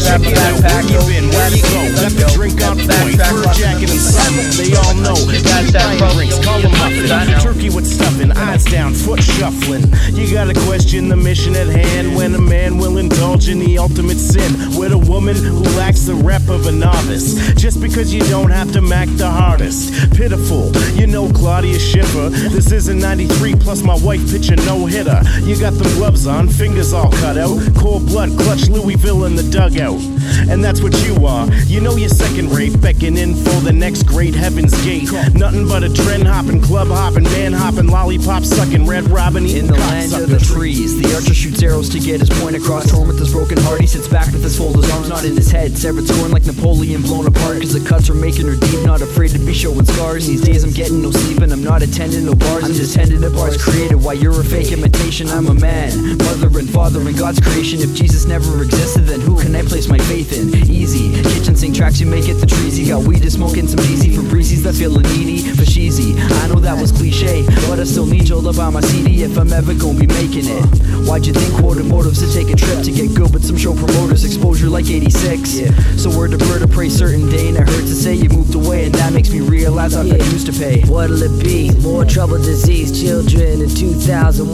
Grab my backpack, go, where you go, left the drink on point, fur jacket and something, they all know. That's that rings, call them muffins, turkey with stuffing, eyes down, foot shuffling. You gotta question the mission at hand when a man will indulge in the ultimate sin with a woman who lacks the rep of a novice. Just because you don't have to mack the hardest. Pitiful, you know Claudia Schiffer. This isn't 93 plus my wife pitch a no-hitter. You got them gloves on, fingers all cut out. Cold blood, clutch Louisville in the dugout. And that's what you are. You know you're second rate, beckoning for the next great heaven's gate. Nothing but a trend hopping, club hopping, man hopping, lollipop sucking, red robin eating. In the land of the trees, the archer shoots arrows to get his point across. Torn with his broken heart, he sits back with his folded arms, not in his head. Severed scorn like Napoleon blown apart. Cause the cuts are making her deep, not afraid to be showing scars. These days I'm getting no sleep and I'm not attending no bars. I'm just tending to bars created while you're a fake imitation. I'm a man, mother and father in God's creation. If Jesus never existed, then who can I play my faith in? Easy kitchen sink tracks, you make it the treasy. Got weed to smoke and some easy for breezies that's feeling needy for cheesy. I know that was cliche, but I still need y'all to buy my CD if I'm ever gonna be making it. Why'd you think quoted motives to take a trip to get good with some show promoters? Exposure like 86. Yeah. So word to bird to pray certain day, and I heard to say you moved away, and that makes me realize I've been used to pay. What'll it be? More trouble, disease, children in 2103.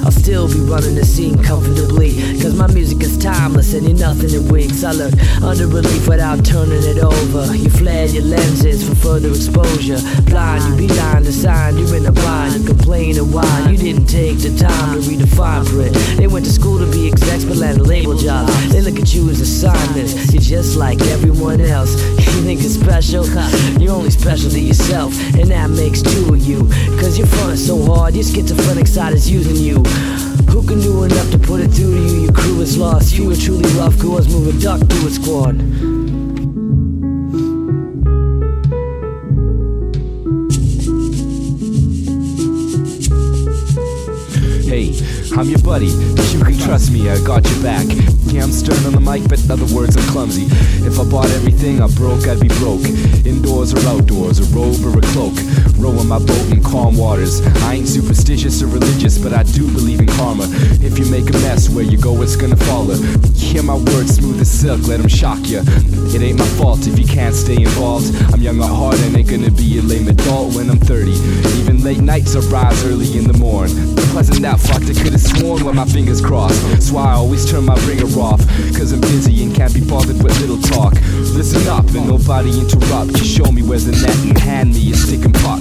I'll still be running the scene comfortably, cause my music is timeless and nothing in weeks. I look under relief without turning it over. You flare your lenses for further exposure. Blind, you be blind to sign, you're in a bind. You complain of why you didn't take the time to redefine print. They went to school to be execs but land label jobs. They look at you as assignments. You're just like everyone else. You think it's special? You're only special to yourself, and that makes two of you. Cause you're frontin' so hard, your schizophrenic side is using you. Who can do enough to put it through to you? Your crew is lost, you are truly rough. Coors move a duck through a squad. I'm your buddy, but you can trust me, I got your back. Yeah, I'm stern on the mic, but in other words, I'm clumsy. If I bought everything I broke, I'd be broke. Indoors or outdoors, a robe or a cloak. Rowing my boat in calm waters. I ain't superstitious or religious, but I do believe in karma. If you make a mess, where you go, it's gonna follow. Hear my words smooth as silk, let them shock ya. It ain't my fault if you can't stay involved. I'm young at heart and ain't gonna be a lame adult when I'm 30. Even late nights I rise early in the morn. Pleasant that fuck that could've sworn when my fingers crossed. That's why I always turn my ringer off, cause I'm busy and can't be bothered with little talk. Listen up and nobody interrupt. Just show me where's the net and hand me a stick and pot.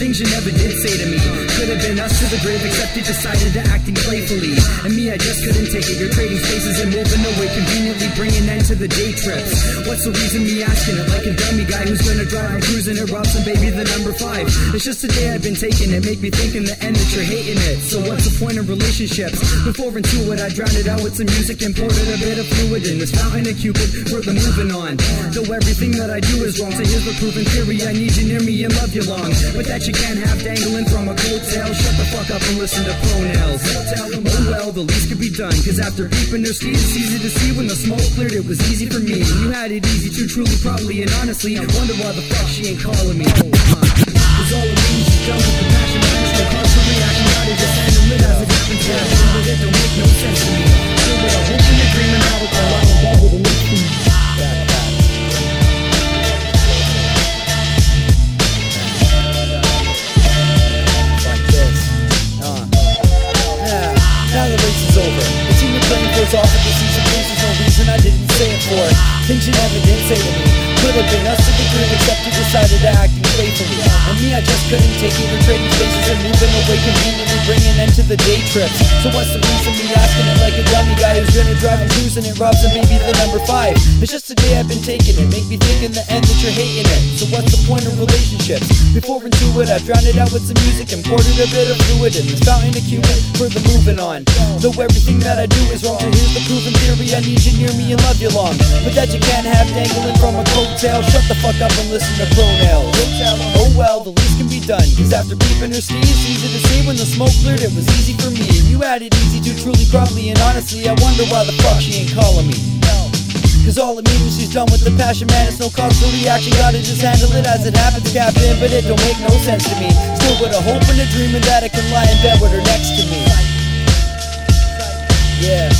Things you never did say to me. Could have been us to the grave, except you decided to acting playfully. And me, I just couldn't take it. You're trading spaces and moving away, conveniently bringing end to the day trips. What's the reason me asking it? Like a dummy guy who's gonna drive and cruising at Robson, baby, the number 5. It's just a day I've been taking it. Make me think in the end that you're hating it. So what's the point of relationships? Before and to it, I drowned it out with some music and poured a bit of fluid in this fountain of Cupid. We're the moving on. Though everything that I do is wrong, so here's the proven theory. I need you near me and love you long. But that you can't have dangling from a coattail. Shut the fuck up and listen to pronouns. Oh well, the least could be done, cause after peeping their steam, it's easy to see when the smoke cleared. It was easy for me, and you had it easy too, truly, probably, and honestly. I wonder why the fuck she ain't calling me. Oh, huh. Cause all it means is done with the passion. The cause of reaction, how to just handle it as it happens. Yeah, but it don't make no sense to me. So what I hope in the dream and how it's all out of love with a new piece. Off of the season, there's no reason I didn't say it for it. Things you never did say to me. Could have been us to the green, except you decided to act playfully. And me, I just couldn't take it. We're trading spaces and moving away, conveniently bringing end to the day trips. So what's the reason me asking it? Like a dummy guy who's gonna drive and cruising and robs and maybe the number 5. It's just a day I've been taking it. Make me think in the end that you're hating it. So what's the point of relationships? Before and to it, I've drowned it out with some music and poured it a bit of fluid in this fountain of Cupid. Further moving on. Though everything that I do is wrong, and here's the proven theory. I need you near me and love you long. But that you can't have dangling from a coattail. Shut the fuck up and listen to pronouns. Oh well, the least can be done, cause after peeping her steam, it's easy to see when the smoke cleared. It was easy for me, and you had it easy too, truly, probably, and honestly. I wonder why the fuck she ain't calling me. Cause all it means is she's done with the passion, man. It's no cause for reaction, gotta just handle it as it happens, Captain. But it don't make no sense to me. Still with a hope and a dream, and that I can lie in bed with her next to me. Yeah. Yeah.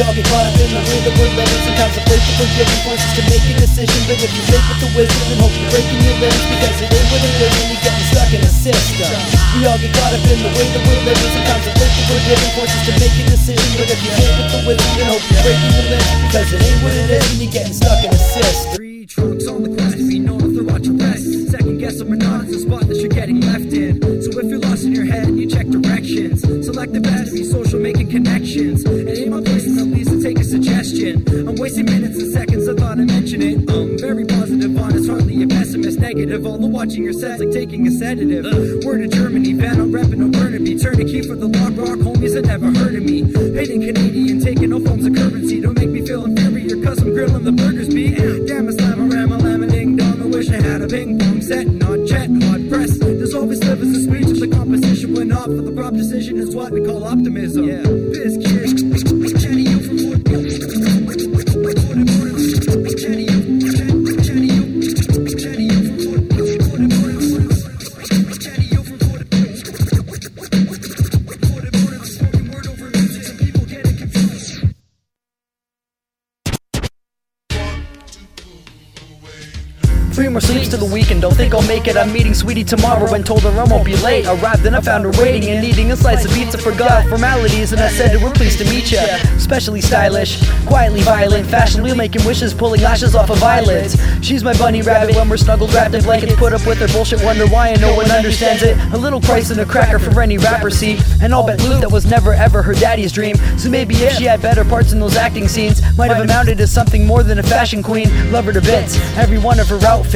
We all get caught up in the way that we're living. Sometimes the place to forgive and forces to make a decision. But if you think with the wisdom and hope you're breaking your limits, because it ain't what it is and you're getting stuck in a system. We all get caught up in the way that we're living. Sometimes the place to forgive and forces to make a decision. But if you think with the wisdom and hope you're breaking your limits, because it ain't what it is and you're getting stuck in a system. Three trunks on the quest, we know if they're watching rest. Second guess them or not, it's a spot that you're getting left in. So if you're lost in your head, you check directions. Select the best, be social, making connections. It ain't my place to take a suggestion. I'm wasting minutes and seconds, I thought I mentioned it. Very positive, honest, hardly a pessimist. Negative, although watching your sets like taking a sedative. We're to Germany, Van, I'm reppin' a Burnaby. Turnkey for the log rock, homies that never heard of me. Hating Canadian, taking no forms of currency. Don't make me feel inferior, cause I'm grilling the burgers, B. Damn, a slam, a ram, a lam, a ding dong. I wish I had a ping pong set, not jet, hot press. There's always slivers and speeches, the composition went off. For the prop decision is what we call optimism. Yeah, this kid. 3 more sleeps to the weekend. Don't think I'll make it, I'm meeting Sweetie tomorrow and told her I won't be late. Arrived and I found her waiting and eating a slice of pizza. Forgot formalities and I said to her, pleased to meet ya. Especially stylish, quietly violent, fashion wheel making wishes, pulling lashes off of violets. She's my bunny rabbit when we're snuggled wrapped in blankets. Put up with her bullshit, wonder why and no one understands it. A little price and a cracker for any rapper, see. And I'll bet Luke that was never ever her daddy's dream. So maybe if she had better parts in those acting scenes, might have amounted to something more than a fashion queen. Love her to bits, every one of her outfits,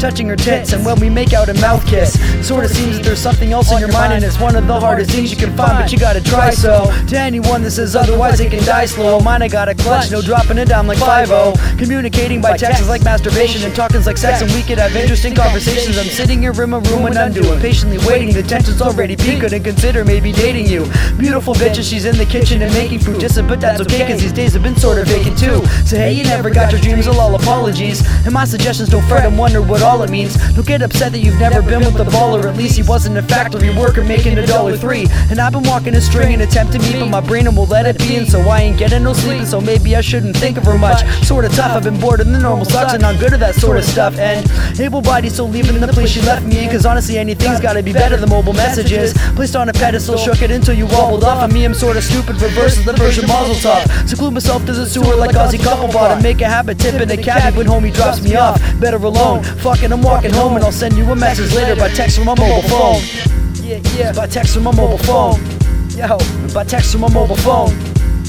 touching her tits, and when we make out a mouth kiss. Sorta seems that there's something else in your mind, and it's one of the hardest things you can find, but you gotta try. So to anyone that says otherwise, they can die slow. Mine I got a clutch, no dropping it down like 5-0. Communicating by text is like masturbation, and talking's like sex, and we could have interesting conversations. I'm sitting here in my room and I'm doing, patiently waiting, the tension's already peaked, couldn't consider maybe dating you. Beautiful bitches, she's in the kitchen and making food, distant but that's okay, cause these days have been sorta vacant too. So hey, you never got your dreams, all apologies, and my suggestions, don't fret and wonder what all it means. Don't get upset that you've never been with a baller, at least he wasn't a factory worker making $1.03. And I've been walking a string and attempting me, but my brain and won't let it be, and so I ain't getting no sleep, and so maybe I shouldn't think of her much. Sorta tough, I've been bored and the normal sucks, and I'm good at that sorta stuff. And able bodied, so leaving the place she left me, cause honestly anything's gotta be better than mobile messages. Placed on a pedestal, shook it until you wobbled off. I mean I'm sorta stupid, reverses the version Mazel Tov. So glue myself to the sewer like Ozzy Couplepot, and make a habit tipping a cab when homie drops me off. Better alone, fucking I'm walking home, and I'll send you a message later by text from my mobile phone. Yeah, by text from my mobile phone. Yo, by text from my mobile phone.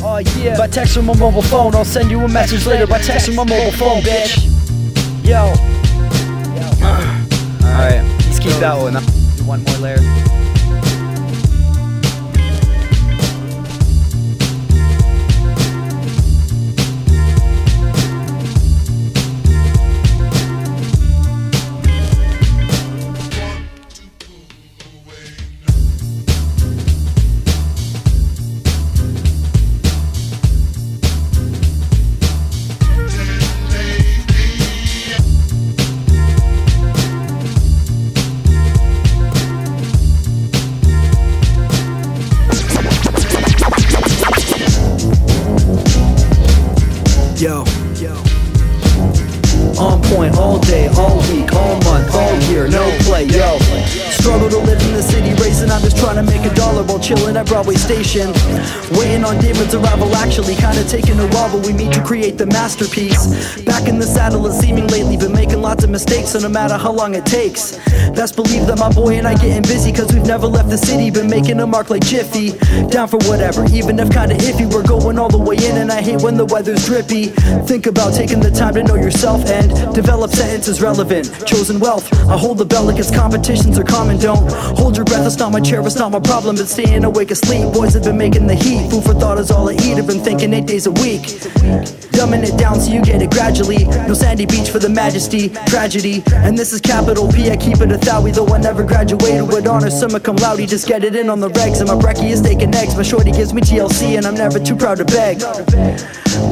Oh yeah, by text from my mobile phone. I'll send you a message later by text from my mobile phone, bitch. Yo. Alright, let's keep that one up. Do one more layer. Chillin' at Broadway Station, waiting on Damon's arrival, actually kinda taking a while, but we meet to create the masterpiece. Back in the saddle it seeming lately, been making lots of mistakes, so no matter how long it takes. Best believe that my boy and I getting busy, cause we've never left the city, been making a mark like Jiffy. Down for whatever, even if kinda iffy, we're going all the way in, and I hate when the weather's drippy. Think about taking the time to know yourself and develop sentences relevant, chosen wealth. I hold the bell like it's competitions are common, don't hold your breath, it's not my chair, it's not my problem, it's staying awake asleep, boys have been making the heat. Food for thought is all I eat, I've been thinking 8 days a week. Dumbing it down so you get it gradually. No sandy beach for the majesty, tragedy. And this is capital P, I keep it a thowie. Though I never graduated with honors, summa cum laude. Just get it in on the regs, and my brekkie is taking eggs. My shorty gives me TLC and I'm never too proud to beg.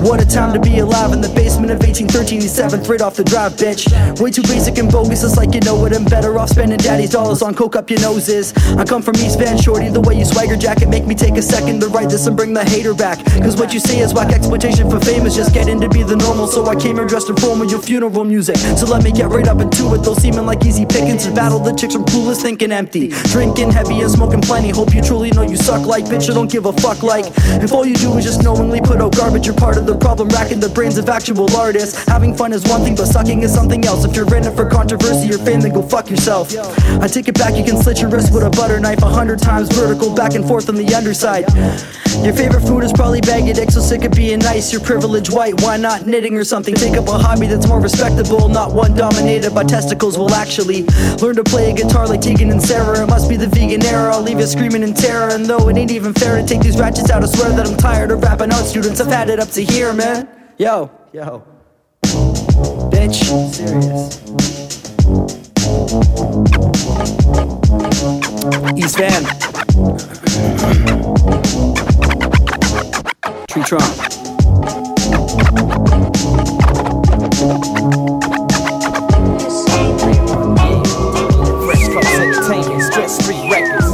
What a time to be alive in the basement of 1813, the 7th right off the drive, bitch. Way too basic and bogus, it's like you know it. I'm better off spending daddy's dollars on coke up your noses. I come from East Van, shorty, the way you swagger jacket make me take a second to write this and bring the hater back. Cause what you say is whack, exploitation for fame is just getting to be the normal. So I came here dressed in formal, your funeral music. So let me get right up into it, though seeming like easy pickings. To battle the chicks from clueless, thinking empty, drinking heavy and smoking plenty. Hope you truly know you suck like, bitch, I don't give a fuck like. If all you do is just knowingly put out garbage, you're part of the problem, racking the brains of actual artists. Having fun is one thing, but sucking is something else. If you're in it for controversy or fame, then go fuck yourself. I take it back, you can slit your wrist with a butter knife 100 times vertical, back and forth on the underside. Your favorite food is probably bagged eggs, so sick of being nice. Your privilege white, why not knitting or something? Take up a hobby that's more respectable, not one dominated by testicles. Well, actually, learn to play a guitar like Tegan and Sarah. It must be the vegan era, I'll leave you screaming in terror. And though it ain't even fair to take these ratchets out, I swear that I'm tired of rapping out, students. I've had it up to here, man. Yo, yo, bitch, serious. East Van. Tree Trunk. Fresh Cross Entertainment, Stress Street Records.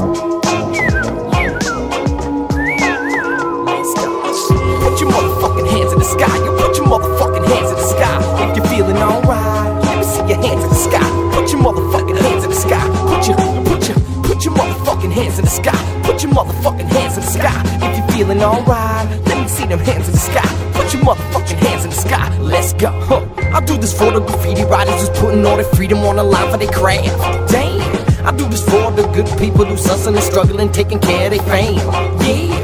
Put your motherfucking hands in the sky. You put your motherfucking hands in the sky. If you're feeling alright, let me see your hands. hands in the sky. Put your motherfucking hands in the sky. Put your motherfucking hands in the sky. Put your motherfucking hands in the sky. If you're feeling alright, let me see them hands in the sky. Put your motherfucking hands in the sky. Let's go. Huh. I do this for the graffiti writers who's putting all their freedom on the line for their craft. Damn. I do this for the good people who's hustling and struggling, taking care of their fame. Yeah.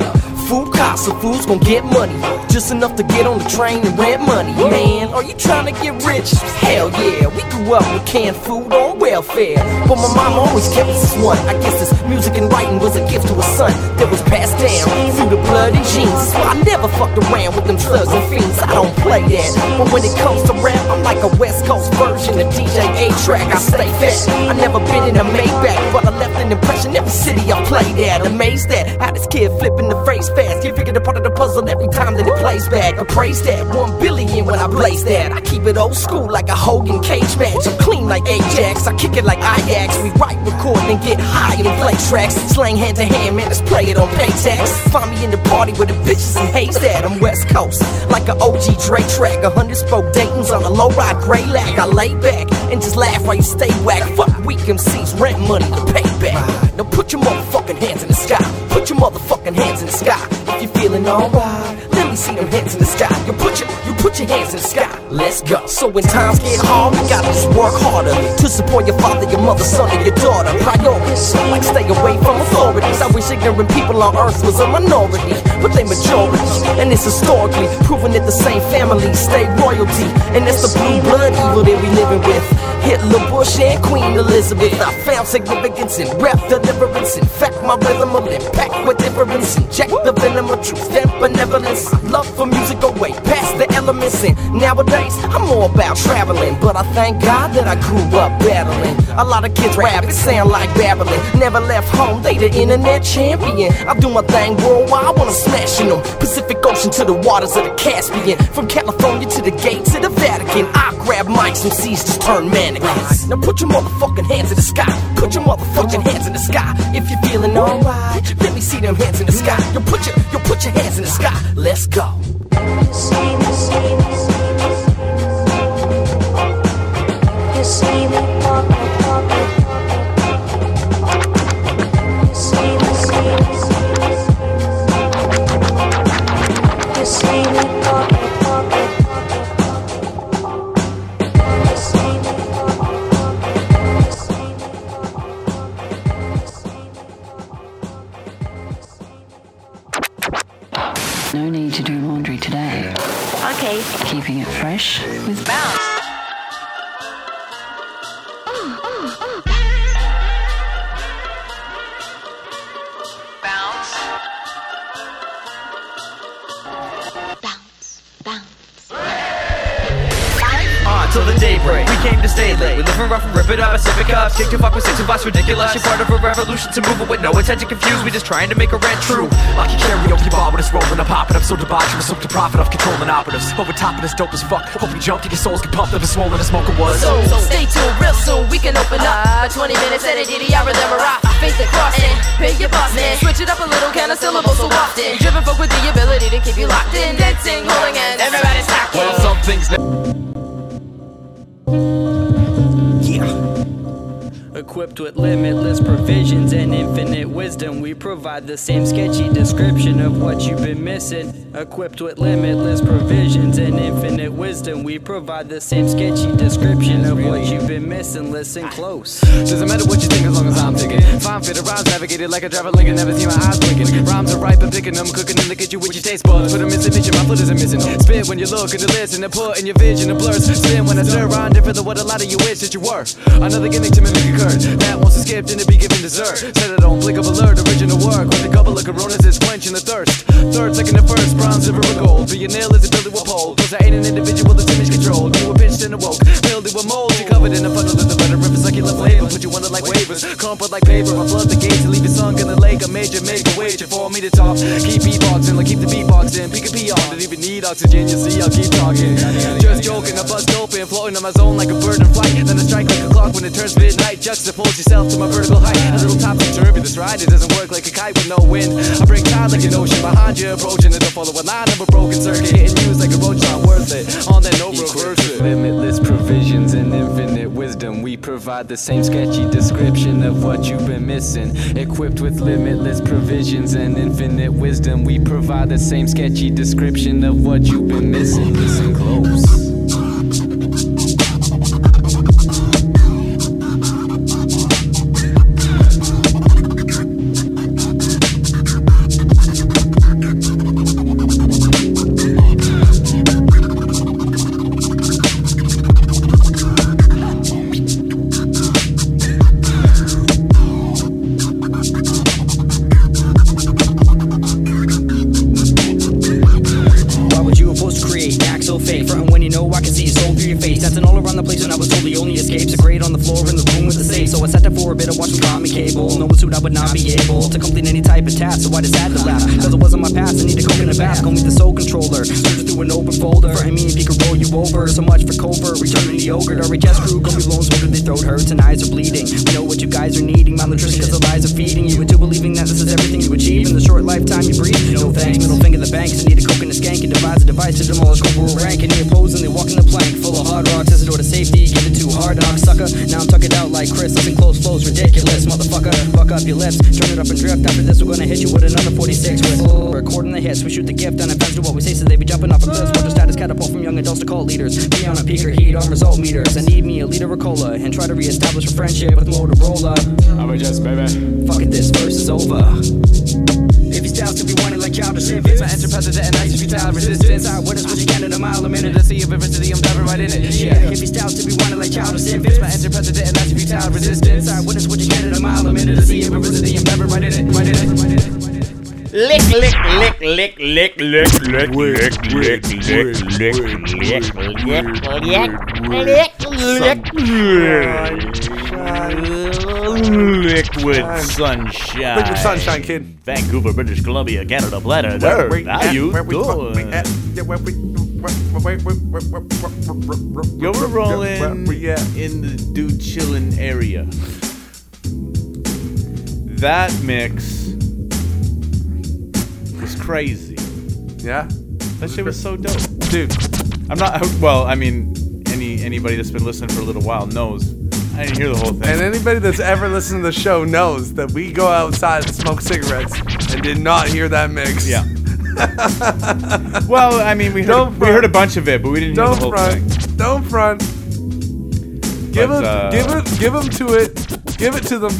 Food costs, so fools gon' get money. Just enough to get on the train and rent money. Man, are you trying to get rich? Hell yeah, we grew up with canned food on welfare. But my mom always kept us as one. I guess this music and writing was a gift to her son that was passed down through the blood and genes. I never fucked around with them slugs and fiends, I don't play that. But when it comes to rap, I'm like a West Coast version of DJ A-Track. I stay fat, I never been in a Maybach, but I left an impression every city I played at. Amazed at how this kid flipping the face back. Get figured a part of the puzzle every time that it plays back. I praise that 1 billion when I blaze that. I keep it old school like a Hogan cage match. I'm clean like Ajax, I kick it like Ajax. We write, record, and get high and play tracks. Slang hand to hand, man, let's play it on Paytax. Find me in the party with the bitches and haze that. I'm West Coast, like an OG Dre track. 100 spoke Dayton's on a low ride gray lag. I lay back and just laugh while you stay whack. Fuck weak MCs, rent money to pay back. Now put your motherfucking hands in the sky. Put your motherfucking hands in the sky. If you're feeling alright, let me see them hands in the sky. You put your hands in the sky. Let's go. So when times get hard, you gotta just work harder to support your father, your mother, son, and your daughter. Priorities like stay away from authorities. I wish ignorant people on earth was a minority, but they majority, and it's historically proven that the same family stay royalty, and that's the blue blood evil that we living with. Hitler, Bush, and Queen Elizabeth. I found significance in rap deliverance. In fact, my rhythm will impact with difference. Inject the venom of truth and benevolence. Love for music away past the elements. And nowadays, I'm all about traveling. But I thank God that I grew up battling. A lot of kids rap, it sound like babbling. Never left home, they the internet champion. I do my thing worldwide, I wanna smash in them. Pacific Ocean to the waters of the Caspian. From California to the gates of the Vatican. I grab mics and seas to turn men. Right. Now put your motherfucking hands in the sky. Put your motherfucking hands in the sky. If you're feeling alright, let me see them hands in the sky. You put your hands in the sky. Let's go. No need to do laundry today. Okay. Keeping it fresh with Bounce. Bounce. Bounce. Bounce. On till the daybreak. We came to stay late. We live and rough and rip it up. I sip it cups. Kick the fuck with 6 of us. Ridiculous. You're part of a revolution to move it with no intent to confuse. We just trying to make a rent true. Lucky karaoke bar. It's rolling, I'm popping up, so debauched, I'm soaked to profit, I'm controlling operatives. Over top of this dope as fuck, hope you jumped, your souls get pumped up and swollen as smoking was. So stay tuned, real soon, we can open up. 20 minutes at a DDR rhythm or rock. Face the cross and pay your boss, man. Switch it up a little, count a syllable so often. Driven folk with the ability to keep you locked in. Dancing, holding hands, everybody's talking. Well, some things equipped with limitless provisions and infinite wisdom, we provide the same sketchy description of what you've been missing. Equipped with limitless provisions and infinite wisdom, we provide the same sketchy description of what you've been missing. Listen close. Doesn't matter what you think as long as I'm thinking. Fine, fit rhymes, navigated like a driver Lincoln. Never seen my eyes blinking. Rhymes are ripe, but picking them, cooking them to get you with your taste buds. Put them in submission, my foot isn't missing. Spit when you look and listen, and put in your vision, and blurs. Spin when I stir on, different than what a lot of you wish that you were. Another gimmick to mimic a curse. That wants to skip, then to be given dessert. Said it on blink of alert, original work. With a couple of coronas, it's quenching the thirst. Third, second, and first, bronze, silver, and gold. Be your nail is a building with pole. Cause I ain't an individual that's image controlled. You were pinched and awoke, building with mold. You're covered in a funnel of the butter rippers like you love flavor. Put you under like waivers, crumpled like paper. I flood the gates and leave you sunk in the lake. A major make a wager for me to talk. Keep beatboxing, like keep the beatboxing. Peek a pee on, don't even need oxygen. You see, I'll keep talking. Just joking, I bust open, floating on my zone like a bird in flight. Then I strike like a clock when it turns midnight. Just suppose yourself to my vertical height. A little topsy-turvy with a stride. It doesn't work like a kite with no wind. I break tide like an ocean behind you, approaching it. I follow a line of a broken circuit, hitting news like a roach, not worth it. On that no reverse it. Limitless provisions and infinite wisdom. We provide the same sketchy description of what you've been missing. Equipped with limitless provisions and infinite wisdom. We provide the same sketchy description of what you've been missing. Listen close. Liquid Sunshine, kid. Vancouver, British Columbia, Canada, planet Earth. How you doing? You're rolling in the dude chillin' area. That mix was crazy. Yeah? That shit was so dope. Dude, I'm not... Well, I mean, anybody that's been listening for a little while knows I didn't hear the whole thing. And anybody that's ever listened to the show knows that we go outside and smoke cigarettes and did not hear that mix. Yeah. Well, I mean, we heard a bunch of it, but we didn't hear the whole thing. Don't front. Give it to them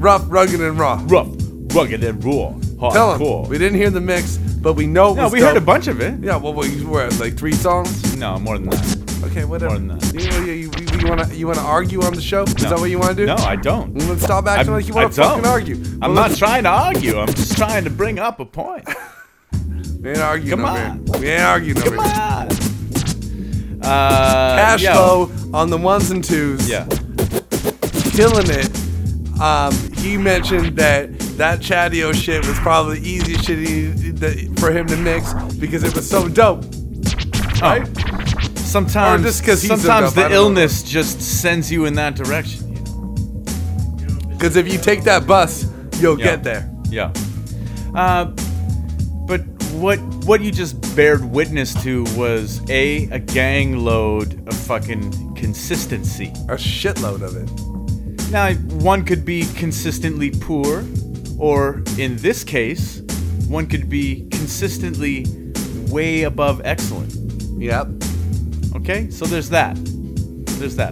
rough, rugged, and raw. Rough, rugged, and raw. Hardcore. Tell them, we didn't hear the mix, but we know it was dope. Heard a bunch of it. Yeah, well, we were like 3 songs? No, more than that. Okay, whatever. More than that. You want to argue on the show? Is that what you want to do? No, I don't. Let's stop acting like you want to fucking argue. I'm not trying to argue. I'm just trying to bring up a point. We ain't arguing over here. We ain't arguing over here. Come on. Cash flow on the ones and twos. Yeah. Killing it. He mentioned that Chadio shit was probably the easiest shit for him to mix because it was so dope. Right? Sometimes the illness just sends you in that direction. Because if you take that bus, you'll get there. Yeah. But what you just bared witness to was a gang load of fucking consistency. A shitload of it. Now, one could be consistently poor, or in this case, one could be consistently way above excellent. Yep. Okay, so there's that.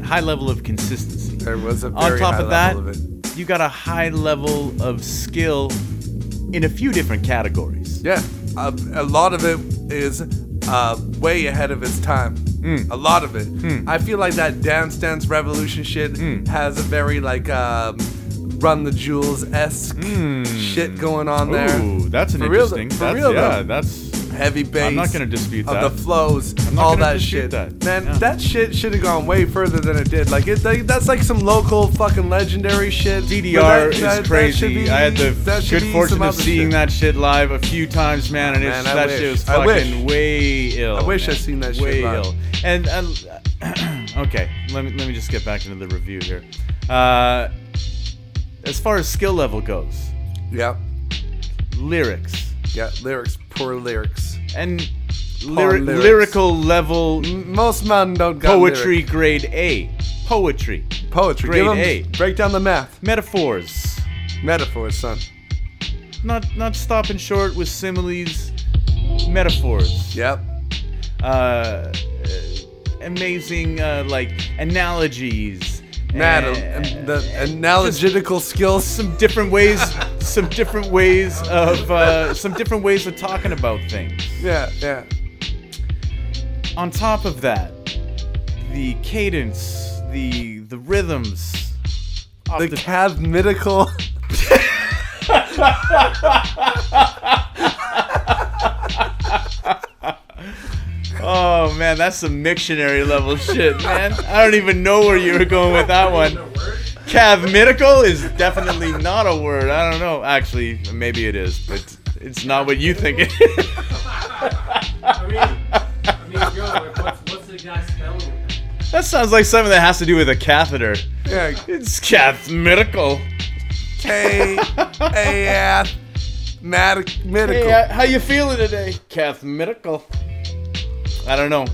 High level of consistency. There was a very high level of it. On top of that, you got a high level of skill in a few different categories. Yeah, a lot of it is way ahead of its time. A lot of it. I feel like that Dance Dance Revolution shit has a very like Run the Jewels-esque shit going on there. Ooh, that's an interesting. That's heavy bass. I'm not gonna dispute that. Of the flows, all that shit. Man, that shit should have gone way further than it did. Like that's like some local fucking legendary shit. DDR is crazy. I had the good fortune of seeing that shit live a few times, man, and that shit was fucking way ill. I wish I'd seen that shit live. Way ill. And okay, let me just get back into the review here. As far as skill level goes. Yeah. Lyrics. Yeah, lyrics. Poor lyrics. And lyrical level. Most men don't got poetry lyric. Grade A. Poetry. Grade A. Break down the math. Metaphors, son. Not stopping short with similes. Metaphors. Yep. Amazing, like analogies. The analogetical skills. Some different ways of talking about things. Yeah. On top of that, the cadence, the rhythms, the cadmitical. Oh man, that's some dictionary level shit, man. I don't even know where you were going with that one. Cadmitical is definitely not a word. I don't know. Actually, maybe it is, but it's not what you think it is. I mean, yo, what's the guy spelling? That sounds like something that has to do with a catheter. Yeah, it's cadmitical. Cadmitical. Hey, how you feeling today? Cadmitical. I don't know.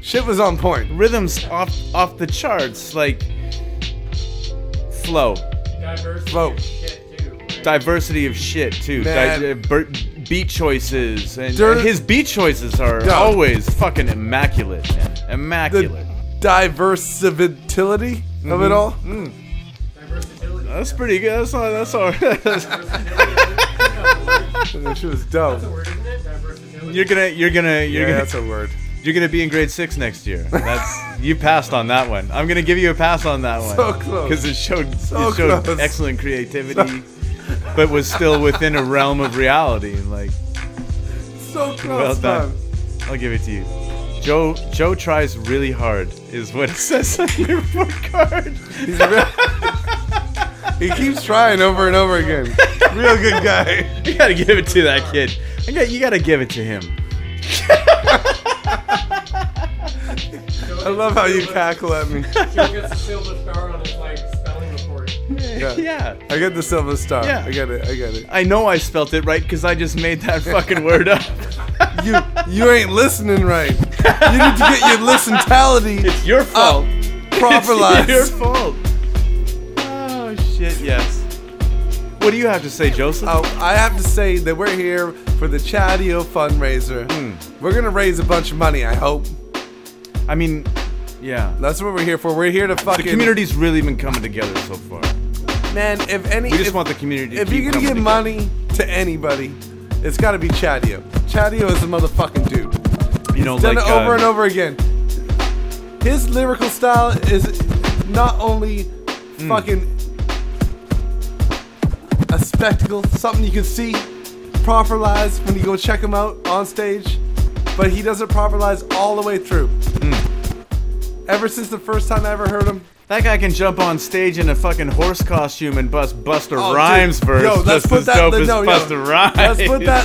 Shit was on point. Rhythms off the charts, like flow. Diversity of shit too. Beat choices and his beat choices are always fucking immaculate, man. Immaculate. The diversity of it all. Mm. That's pretty good. That's all. She was dope. That's a word, isn't it? Diversity. You're gonna. That's a word. You're gonna be in grade 6 next year. You passed on that one. I'm gonna give you a pass on that one. So close. Because it showed excellent creativity, but was still within a realm of reality. Like, so close. Well done. Man. I'll give it to you. Joe tries really hard, is what it says on your report card. He keeps trying over and over again. Real good guy. You gotta give it to that kid. You gotta give it to him. I love how you cackle at me. Joe gets a silver star on his spelling report. Yeah. I get the silver star. Yeah. I get it. I know I spelt it right because I just made that fucking word up. You ain't listening right. You need to get your listenality. It's your fault. Properly. It's your fault. Oh shit, yes. What do you have to say, Joseph? Oh, I have to say that we're here for the Chadio fundraiser. We're gonna raise a bunch of money, I hope. I mean, yeah. That's what we're here for. We're here to fucking... The community's really been coming together so far. Man, we just want the community to keep coming together. If you're gonna give money to anybody, it's gotta be Chadio. Chadio is a motherfucking dude. He's done it over and over again. His lyrical style is not only fucking a spectacle, something you can see, properlize when you go check him out on stage, but he doesn't properlize all the way through. Ever since the first time I ever heard him, that guy can jump on stage in a fucking horse costume and bust Busta Rhymes verse. Yo, let's put that.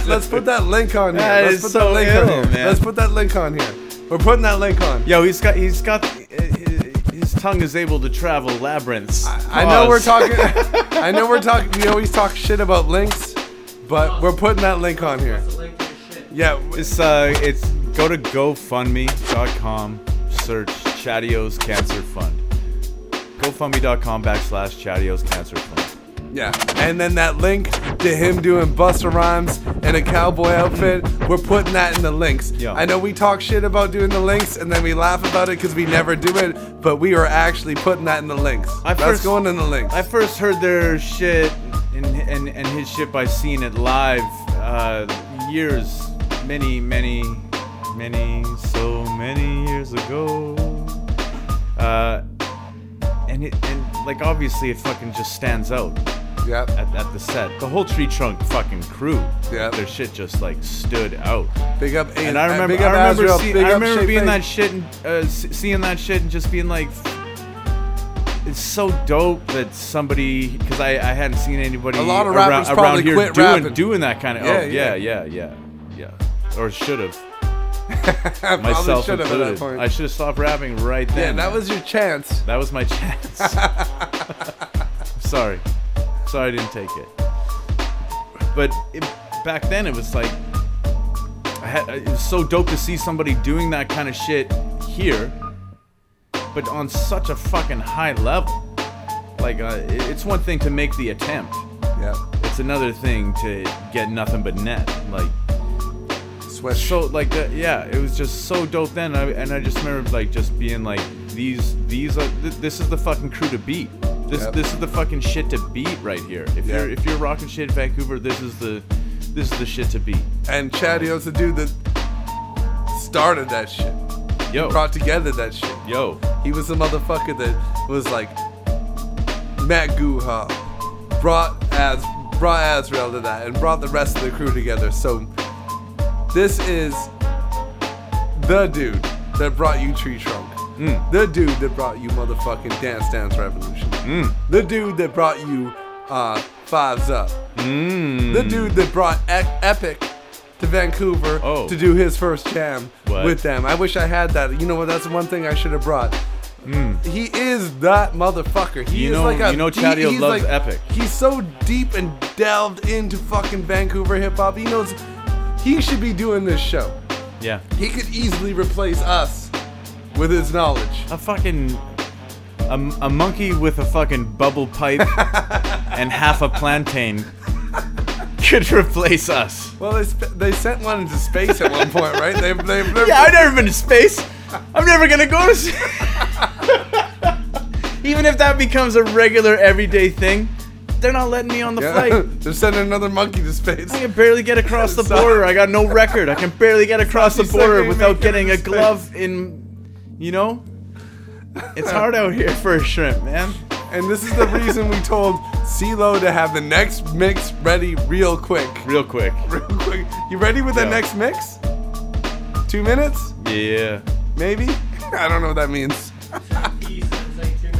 Let's put that link on here. Let's put that link on here. We're putting that link on. Yo, he's got. His tongue is able to travel labyrinths. I know we're talking. We always talk shit about links, but we're putting that link on here. Yeah, it's go to GoFundMe.com. Search Chadio's Cancer Fund. GoFundMe.com/Chadio's Cancer Fund. Yeah, and then that link to him doing Busta Rhymes in a cowboy outfit, we're putting that in the links. Yeah. I know we talk shit about doing the links, and then we laugh about it because we never do it, but we are actually putting that in the links. That's going in the links. I first heard their shit and his shit by seeing it live many years ago. And obviously it fucking just stands out. Yep. At the set, the whole Tree Trunk fucking crew, yep, their shit just stood out. Big up, and I remember seeing that shit and just being like, it's so dope that somebody, because I hadn't seen anybody around here doing that kind of. Yeah. Or should have. Myself included. I should have stopped rapping right then. Yeah, that was your chance. That was my chance. Sorry I didn't take it. But back then it was like, it was so dope to see somebody doing that kind of shit here, but on such a fucking high level. Like, it's one thing to make the attempt. Yeah. It's another thing to get nothing but net. Like, sweat. So, like, yeah, it was just so dope then. And I just remember, like, just being like, this is the fucking crew to beat. This is the fucking shit to beat right here. If you're rocking shit in Vancouver, this is the shit to beat. And Chadio's the dude that started that shit. Yo. He brought together that shit. Yo. He was the motherfucker that was like, met Guha, brought Azrael to that, and brought the rest of the crew together. So this is the dude that brought you Tree Trunk. Mm. The dude that brought you motherfucking Dance Revolution. Mm. The dude that brought you Fives Up. Mm. The dude that brought Epic to Vancouver to do his first jam with them. I wish I had that. You know what? That's one thing I should have brought. Mm. He is that motherfucker. Chadio loves Epic. He's so deep and delved into fucking Vancouver hip hop. He knows he should be doing this show. Yeah. He could easily replace us with his knowledge. A monkey with a fucking bubble pipe and half a plantain could replace us. Well, they sent one into space at one point, right? I've never been to space. I'm never gonna go to space. Even if that becomes a regular everyday thing, they're not letting me on the flight. They're sending another monkey to space. I can barely get across the border. I got no record. I can barely get across the border without getting a glove in, you know? It's hard out here for a shrimp, man. And this is the reason we told Cee-Lo to have the next mix ready real quick. You ready with the next mix? 2 minutes? Yeah. Maybe? I don't know what that means.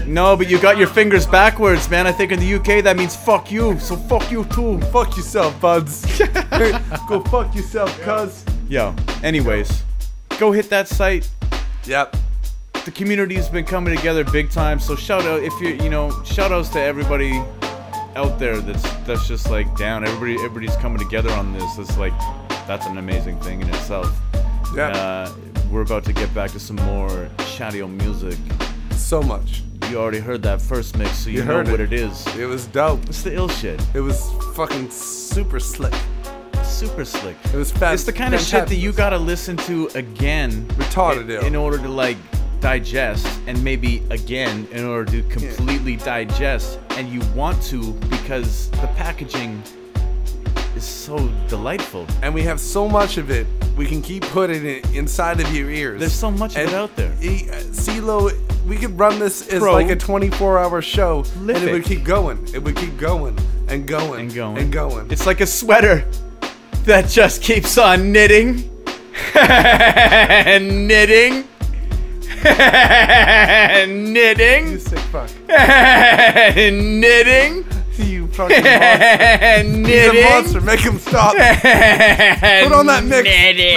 No, but you got your fingers backwards, man. I think in the UK that means fuck you. So fuck you too. Fuck yourself, buds. Go fuck yourself, cuz. Yo, anyways, go hit that site. Yep. The community's been coming together big time. So shout out shout outs to everybody out there that's just like down. Everybody's coming together on this. It's like, that's an amazing thing in itself. Yeah. We're about to get back to some more Chadio music. So much. You already heard that first mix, so you know what it is. It was dope. It's the ill shit. It was fucking super slick. It was fast. It's the kind of shit that you gotta listen to again. Retarded in order to like digest, and maybe again in order to completely digest. And you want to, because the packaging is so delightful. And we have so much of it. We can keep putting it inside of your ears. There's so much of it out there. Cee-Lo, we could run this as like a 24-hour show, and it would keep going. It would keep going and going and going and going. It's like a sweater that just keeps on knitting and knitting and knitting. You sick fuck. And knitting. You fucking monster. Knitting. He's a monster. Make him stop. Put on that mix. Knitting.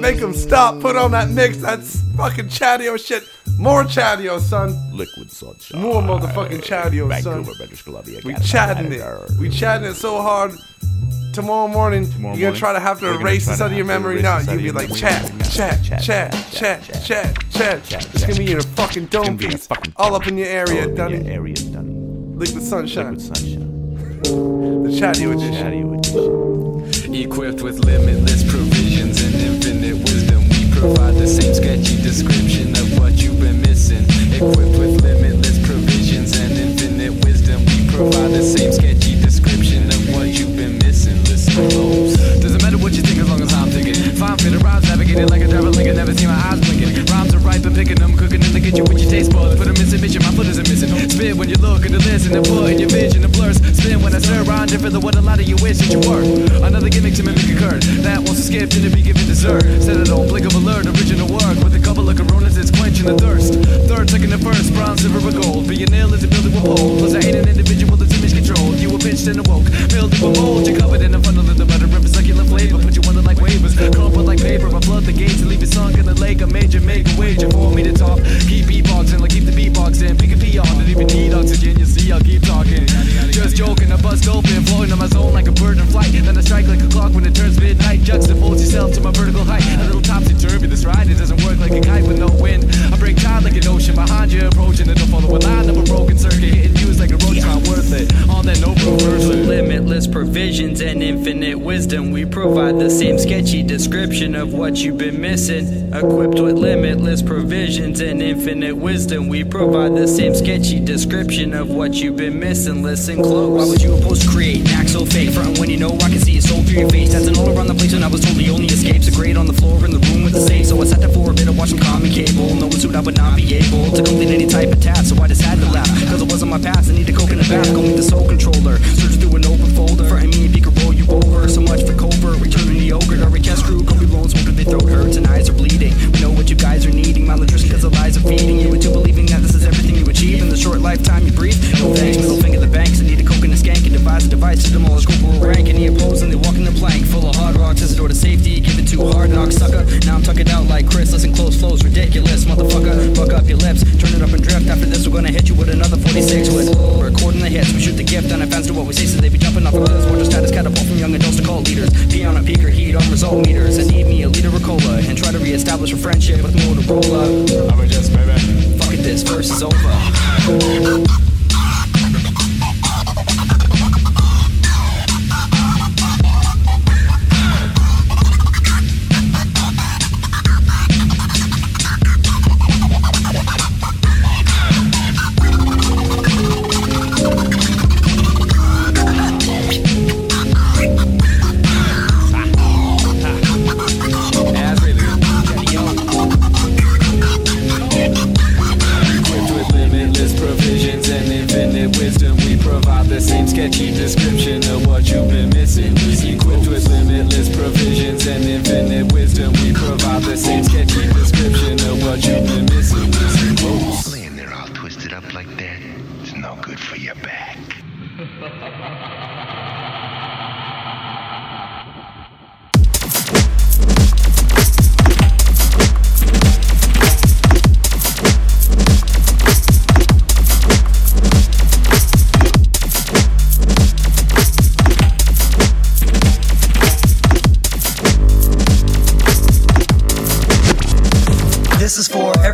Make him stop. Put on that mix. That's fucking Chadio shit. More Chadio, son. Liquid Sunshine. More motherfucking Chadio, son. Vancouver, British Columbia. We chatting it. We chatting it so hard. Tomorrow morning, you're going to erase this out of your memory now. You'll be like, chat. It's going to be in a fucking dome piece. All up in your area, Dunny. Liquid Sunshine. The Chadio edition. Equipped with limitless provisions and infinite wisdom, we provide the same sketchy description of what you've been missing. Equipped with limitless provisions and infinite wisdom, we provide the same sketchy description of what you've been missing. Listen close. Doesn't matter what you think as long as I'm thinking. Fine fit of rhymes, navigated like a driver link. I never see my eyes blinking. Rhymes are ripe, I'm picking them, cooking in the kitchen with your taste buds. Put them in submission, my foot isn't missing. Spin when you look and listen and put in your vision and blurs. Spin when I stir around and feel what a lot of you wish that you were. Another gimmick to mimic occurred. That wants to skip and to be given dessert. Set it on blink of alert, original work. With a couple of coronas, it's quenching the thirst. Third, second, the first, bronze, silver, or gold. Being ill is a building with hold. Plus, I ain't an individual that's image controlled. You were pinched and awoke. Building with mold, you're covered in a funnel of the butter of a succulent flavor. Put you under like waivers. Comfort like paper, I flood the gates and leave it sunk in the lake. A major make a wager for me to top. Keep beatboxing, like keep the beatboxing. Pick a PR, don't even need oxygen. You see, I'll keep talking. descriptions and infinite wisdom. We provide the same sketchy description of what you've been missing, equipped with limitless provisions and infinite wisdom. We provide the same sketchy description of what you've been missing. Listen close. Why would you oppose, create, and act so fake? Front when you know I can see a soul through your face. Dancing all around the place when I was told the only escape's a grade on the floor in the room with the safe. So I sat there for a bit of watching common cable. No one suit I would not be able to complete any type of task, so I just had to laugh. Cause it wasn't my past, I need to coke in the back. Go meet the soul controller, search through an open folder. Frighten me if he could roll you over. So much for covert, returning the yogurt. Our cast crew, Kobe Bones, smoke their throat hurts and eyes are bleeding. We know what you guys are needing, malnutrition cause the lies are feeding you into believing that this is everything you achieve in the short lifetime you breathe. No thanks, middle finger the banks. I need a coke and a skank and devise a device to demolish corporal rank. And he opposed and they walk in the plank full of hard rocks as a door to safety. Give it to hard knock, sucker. Now I'm tucking out like Chris. Listen close, flows ridiculous, motherfucker. Fuck up your lips, turn it up and drift. After this we're gonna hit you with another 46 with recording the hits. We shoot the gift and offense to what we say, so they be jumping off the cliffs. Watch our status catapult from young adults to cult leaders. Pee on a peak or heat on result meters. And need me a liter of cola and try to reestablish a friendship with Motorola. I'm a just baby. Fuck it, this verse is over.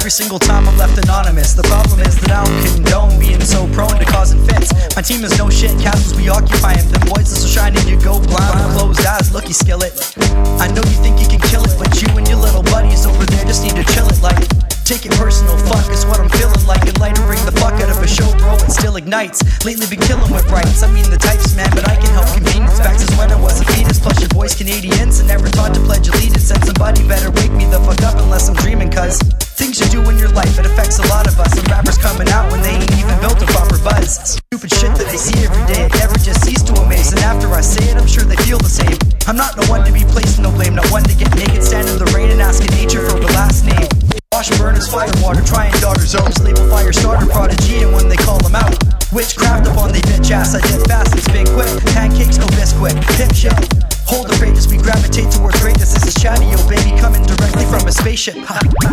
Single time I'm left anonymous. The problem is that I don't condone being so prone to causing fits. My team is no shit, castles we occupy him. Them boys are so shiny you go blind with closed eyes, looky skillet. I know you think you can kill it, but you and your little buddies over there just need to chill it like. Take it personal, fuck is what I'm feeling like. And lighter bring the fuck out of a show, bro, it still ignites. Lately been killing with rights, I mean the types, man, but I can help convenience. Facts is when I was a fetus, plus your boy's Canadians and never thought to pledge allegiance. And somebody better wake me the fuck up unless I'm dreaming, cuz things you do in your life, it affects a lot of us. And rappers coming out when they ain't even built a proper buzz. Stupid shit that they see every day, it never just ceases to amaze. And after I say it, I'm sure they feel the same. I'm not the one to be placed in no blame, not one to get naked, stand in the rain and ask nature for the last name. Wash burners, fire water, trying daughters, oaks, label fire starter, prodigy, and when they call them out, witchcraft upon they bitch ass, I dip fast and spin quick, pancakes, no biscuit, pimp shit, hold the greatness, we gravitate towards greatness, this is Chadio, baby, coming directly from a spaceship,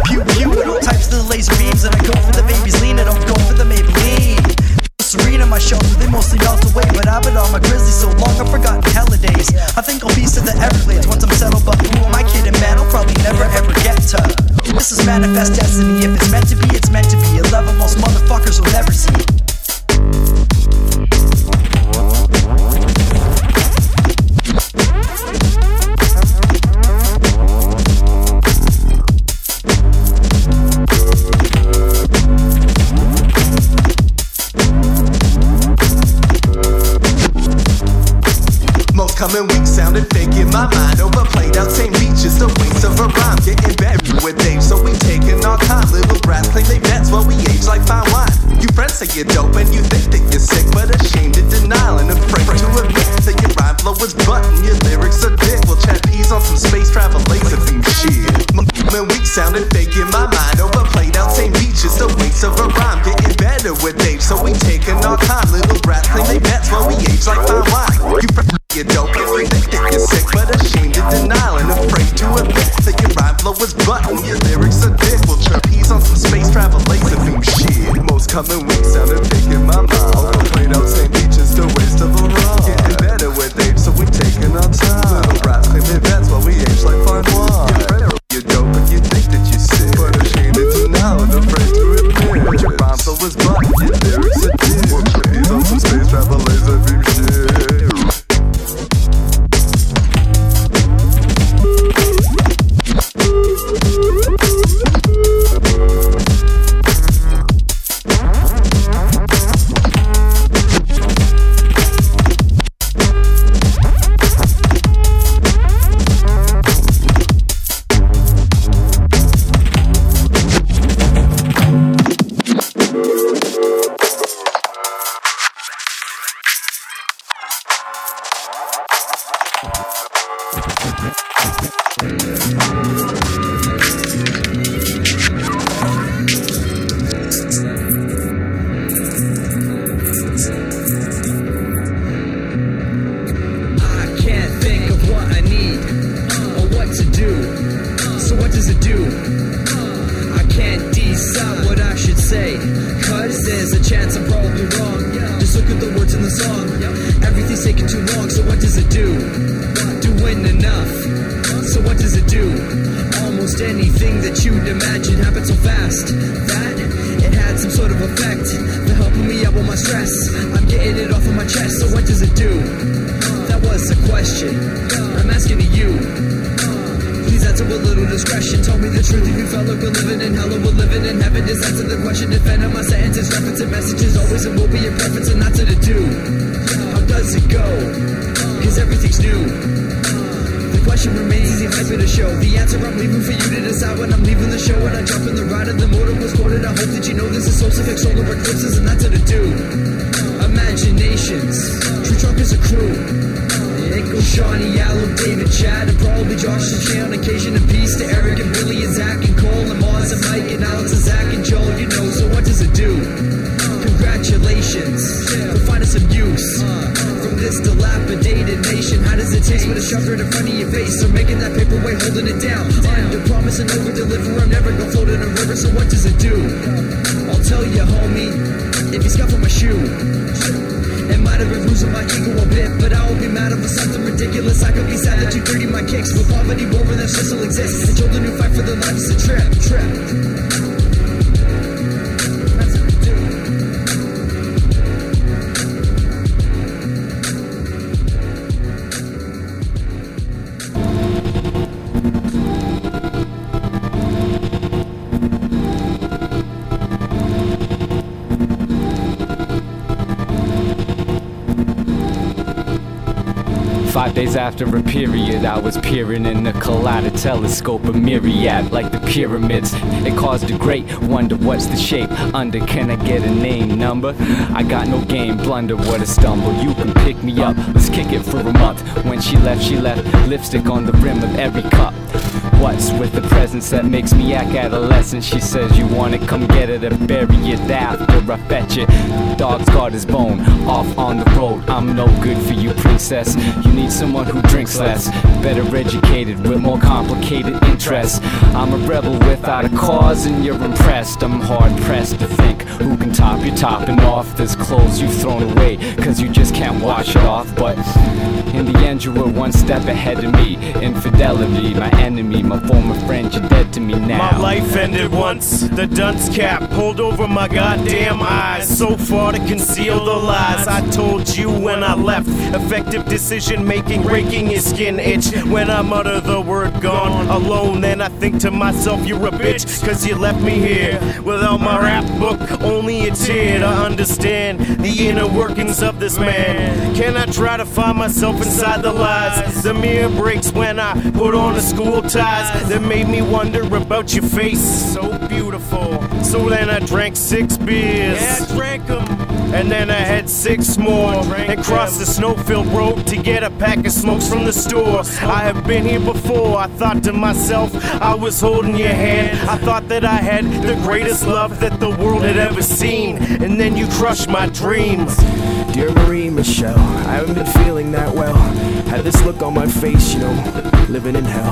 pew pew, and all types of the laser beams, and I go for the baby's lean, I don't go for the Maybelline. Serena, my shelter, they mostly melt away. But I've been on my grizzly so long, I've forgotten holidays. I think I'll peace to the Everglades once I'm settled. But who am I kidding, man? I'll probably never ever get to. This is manifest destiny. If it's meant to be, it's meant to be. A level most motherfuckers will never see. Coming weak, sounded fake in my mind. Overplayed out same beaches, the weeks of a rhyme. Getting buried with Dave, so we taking our time. Little brats claim they vets while we age like fine wine. You friends say you're dope and you think that you're sick, but ashamed to denial and afraid to admit that your rhyme flow is butt and your lyrics are dick. Well, Chadio's on some space travel laser beam shit. Coming weak, sounded fake in my mind. Overplayed out same beaches, the weeks of a rhyme. Getting better with Dave, so we taking our time. Little brats claim they vets while we age like fine wine. You dope if you think that you're sick, but ashamed of denial and afraid to admit that your rhyme flow is butt and your lyrics are dick. Well, trapeze on some space travel laser beam shit. Most coming weeks sounded big in my mind. All the played out St. Beaches, the waste of the rock. Getting better with age, so we taking our time. Little brats claim their vets while we age like fine wine. You dope if you think that you're sick, but ashamed of denial and afraid to admit that your rhyme flow is butt and your lyrics are dick. Well, trapeze on some space travel laser beam shit. say, cause there's a chance I'm probably wrong. Just look at the words in the song. Everything's taking too long, so what does it do? Doing enough, so what does it do? Almost anything that you'd imagine happened so fast that it had some sort of effect. They're helping me out with my stress. I'm getting it off of my chest, so what does it do? That was the question I'm asking to you. Please answer with little discretion. Tell me the truth if you felt like we're living in hell or we're living in heaven. Just answer the question. Defend my sentences, referencing messages always and will be your preference and not to the do. How does it go? Cause everything's new. The question remains the hype of the show. The answer I'm leaving for you to decide when I'm leaving the show. When I jump in the ride of the motor was quoted. I hope that you know this is solstice, solar eclipses and not to the do. Imaginations. Tree Trunk is a crew. Nico, Shawnee, Allen, David, Chad, and probably Josh and Jay on occasion. And peace to Eric and Billy and Zach and Cole and Mars and Mike and Alex and Zach and Joel. You know, so what does it do? Congratulations for finding some use from this dilapidated nation. How does it taste with a shove right in front of your face? So making that paperweight, holding it down. Under promise and over deliver. I'm never gonna float in a river. So what does it do? I'll tell you, homie, if you scuff on my shoe. It might have been losing my ego a bit, but I won't be mad over something ridiculous. I could be sad that you dirty my kicks, but poverty war and that shit still exists. And children who fight for their life is a trip. Days after a period, I was peering in the Collider telescope, a myriad like the pyramids. It caused a great wonder, what's the shape under? Can I get a name, number? I got no game, blunder, what a stumble. You can pick me up, let's kick it for a month. When she left, lipstick on the rim of every cup. What's with the presence that makes me act adolescent? She says you want it, come get it and bury it after I fetch it. Dog's got his bone, off on the road. I'm no good for you, princess. You need someone who drinks less, better educated, with more complicated interests. I'm a rebel without a cause and you're impressed. I'm hard pressed to think who can top your topping off. There's clothes you've thrown away cause you just can't wash it off. But in the end you were one step ahead of me. Infidelity, my enemy, my former friend, you're dead to me now. My life ended once, the dunce cap pulled over my goddamn eyes, so far to conceal the lies I told you when I left. Effective decision making, raking your skin itch when I mutter the word gone. Alone then I think to myself, you're a bitch, cause you left me here without my rap book, only a tear to understand the inner workings of this man. Can I try to find myself inside the lies? The mirror breaks when I put on a school tie that made me wonder about your face, so beautiful. So then I drank 6 beers, yeah, I drank them, and then I had 6 more, and crossed the snow-filled road to get a pack of smokes from the store. I have been here before, I thought to myself, I was holding your hand. I thought that I had the greatest love that the world had ever seen, and then you crushed my dreams. Dear Marie Michelle, I haven't been feeling that well. Had this look on my face, you know, living in hell.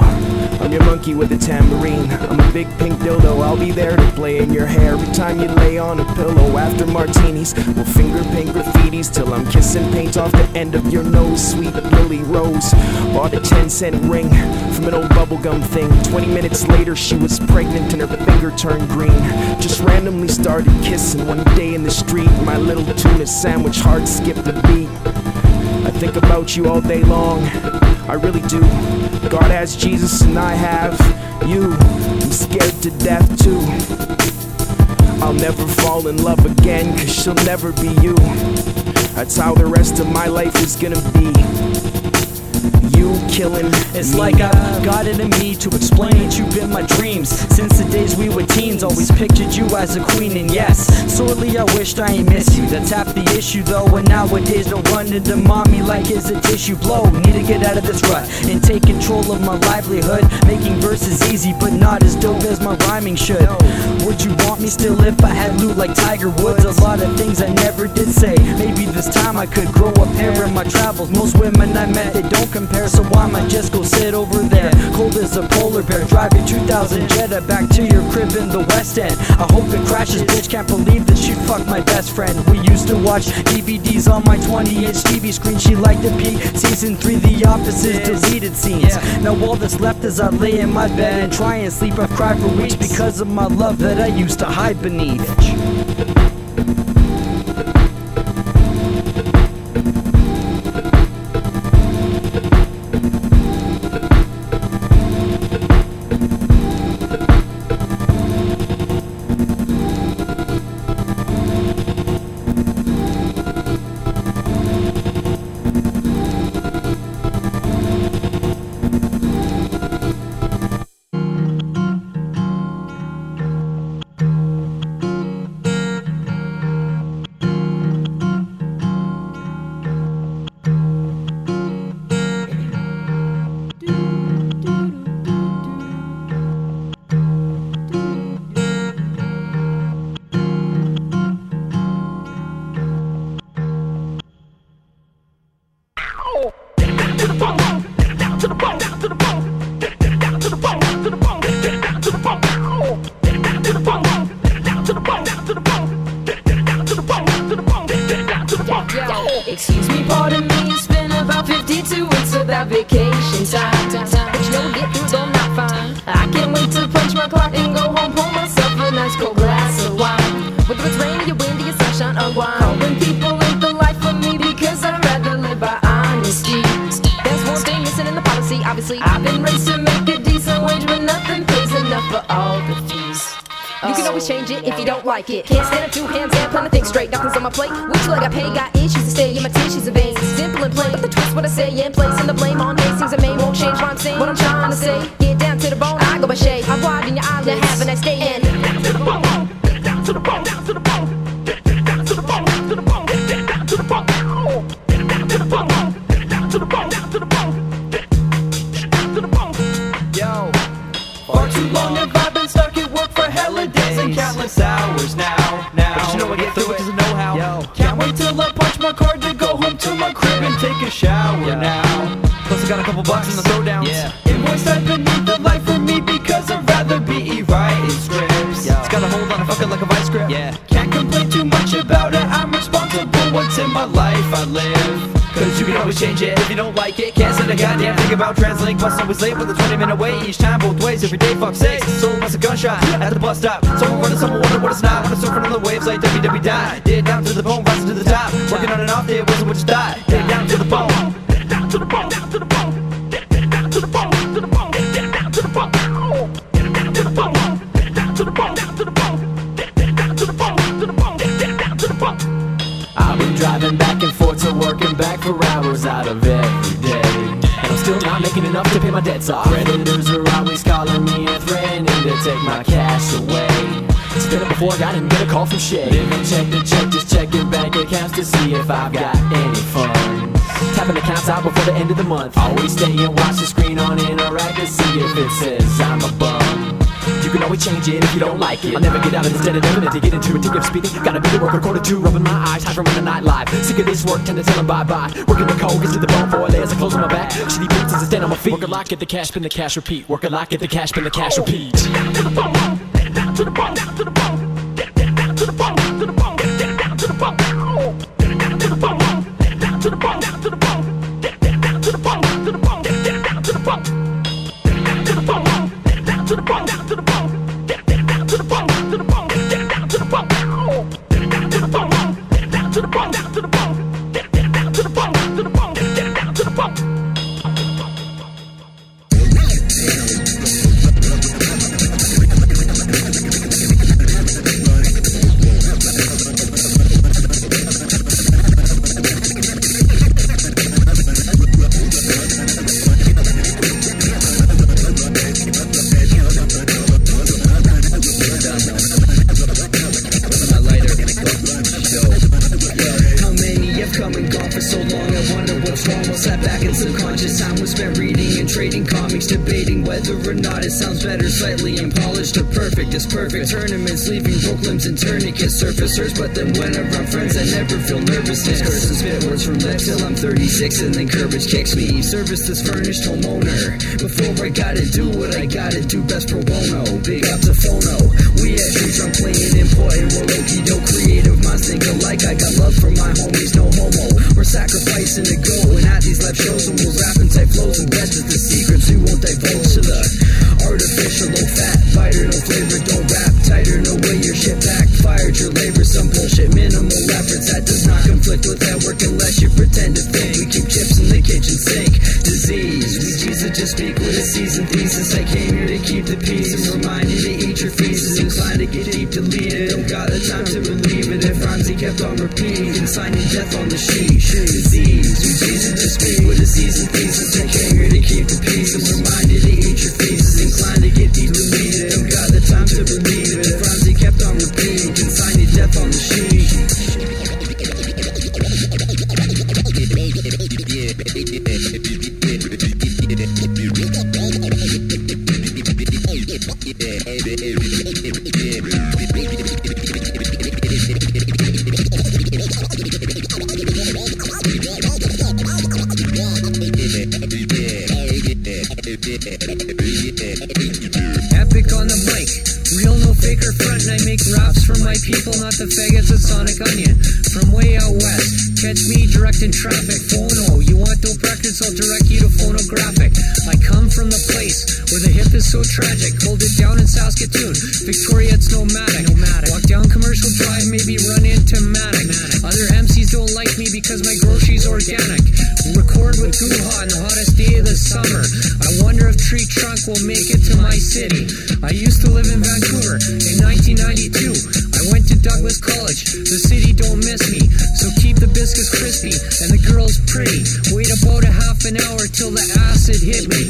I'm your monkey with a tambourine, I'm a big pink dildo. I'll be there to play in your hair every time you lay on a pillow. After martinis, we'll finger paint graffitis till I'm kissing paint off the end of your nose. Sweet Lily Rose, bought a 10-cent ring from an old bubblegum thing. 20 minutes later she was pregnant and her finger turned green. Just randomly started kissing one day in the street. My little tuna sandwich heart skipped a beat. I think about you all day long, I really do. God has Jesus and I have you. I'm scared to death too. I'll never fall in love again cause she'll never be you. That's how the rest of my life is gonna be. It's me. Like I've got it in me to explain that you've been my dreams. Since the days we were teens, always pictured you as a queen. And yes, sorely I wished I ain't miss you. That's half the issue though, and nowadays don't run into mommy like it's a tissue blow. Need to get out of this rut and take control of my livelihood. Making verses easy, but not as dope as my rhyming should. Would you want me still if I had loot like Tiger Woods? A lot of things I never did say. Maybe the this time I could grow a pair in my travels. Most women I met, they don't compare, so I might just go sit over there. Cold as a polar bear, drive your 2000 Jetta back to your crib in the West End. I hope it crashes, bitch, can't believe that she fucked my best friend. We used to watch DVDs on my 20-inch TV screen. She liked to peek Season 3, The Office's deleted scenes. Now all that's left is I lay in my bed and try and sleep. I've cried for weeks because of my love that I used to hide beneath. Can't stand up, two hands and plan to think straight. Nothing's on my plate. Which leg I pay? Got issues to stay in my tissues and veins. Simple and plain, but the twist what I say and placing the blame on me seems a main won't change what I'm saying. What I'm trying to say, get down to the bone. I go by shade. I'm wide in your eyes. Now have a nice day and down to the bone, down to the bone, down to the bone, down to the bone, down to the bone, down to the bone, down to the bone, down to the bone, down to the bone, down to the bone. Yo, far too long have I been stuck at work for hella days and countless hours. Now, but you know I get through it cause I know how. Yo, can't wait till I punch my card to go home to my crib and take a shower now. Plus I got a couple bucks in the throwdowns. Invoice I beneath the light for me because I'd rather be writing scripts. It's got a hold on a fucking like a vice grip. Can't complain too much about it, I'm responsible what's in my life I live. Cause you can always change it if you don't like it. Can't send a goddamn thing about translink. Bus always late with a 20-minute wait each time both ways. Every day, fuck sakes. Someone wants a gunshot at the bus stop. Someone running, someone wonder what it's not. When it's surfing on the waves like WWE die. Did down to the bone, rising to the top. Working on and off day, it wasn't what you thought. Did down to the bone, down to the bone, down to the bone, down to the bone, down to the bone, down to the bone, down to the bone, down to the bone, down to the bone, down to the bone, down to the bone. I've been driving back and forth to work and back for hours out of every day, and I'm still not making enough to pay my debts off. Predators are always calling me and threatening to take my cash away. It's been before I got in, get a call from Shay. Living check to check, just checking bank accounts to see if I've got any funds. Tapping accounts out before the end of the month. Always stay and watch the screen on Interact to see if it says I'm a bum. You can always change it if you don't like it. I'll never get out of this dead end to get into it. Take up speeding, gotta be to work, quarter two, rubbing my eyes, high from the night live. Sick of this work, tend to tell them bye-bye. Working the cold, gets to the bone, four layers of clothes on my back. Shitty boots as I stand on my feet. Work a lot, get the cash, spin the cash, repeat. Work a lot, get the cash, spin the cash, repeat. Down to the bone, down to the bone, down to the bone, down to the bone, down to the bone, down to the bone, down to the bone, down to the bone, down to the bone, down to the bone, down to the bone, down to the bone, down to the bone, down to the bone, down to the bone. out for so long, I wonder what's wrong. While sat back in subconscious, time was spent reading and trading comics, debating whether or not it sounds better, slightly unpolished or perfect. It's perfect tournaments, leaving broke limbs and tourniquet surfacers. But then when I'm around friends, I never feel nervousness. Curse and spit words from lips till I'm 36, and then courage kicks me. Service this furnished homeowner before I gotta do what I gotta do best pro bono. Big up the phono. We at Tree Trunk playing important. We're low-key, no creative minds think alike. I got love for my homies, no homo. We're sacrificing to go and at these live shows, and we'll rap and type flows and best is the secrets we won't divulge to the artificial. Low fat, fighter, no flavor, don't rap tighter, no way your shit backfired. Your labor, some bullshit, minimal efforts that does not conflict with that work unless you pretend to think. We keep chips in the kitchen sink. Disease, we choose to just speak with a seasoned thesis. I came here to keep the peace and remind you to eat your feces. Inclined to get deep deleted, don't got the time to believe it. If rhymes he kept on repeating, consigning death on the sheet. Disease, we choose to just speak with a seasoned thesis. I came here to keep the peace and remind you to eat your feces. Inclined to get deep deleted, don't got the time to believe it. If rhymes he kept on repeating, consigning death on the sheet. Epic on the mic, real no faker front, and I make raps for my people, not the faggots of Sonic Onion. From way out west, catch me directing traffic, phono. You want dope records, I'll direct you to phonographic. I come from the place where the hip is so tragic. Hold it down in Saskatoon, Victoria, it's nomadic. Walk down Commercial Drive, maybe run into Matic. Other MCs don't like me because my grocery's organic. Record with Guha on the hottest day of the summer. I wonder if Tree Trunk will make it to my city. I used to live in Vancouver in 1992. I went to Douglas College, the city don't miss me. So keep the biscuits crispy and the girls pretty. Wait about a half an hour till the acid hit me.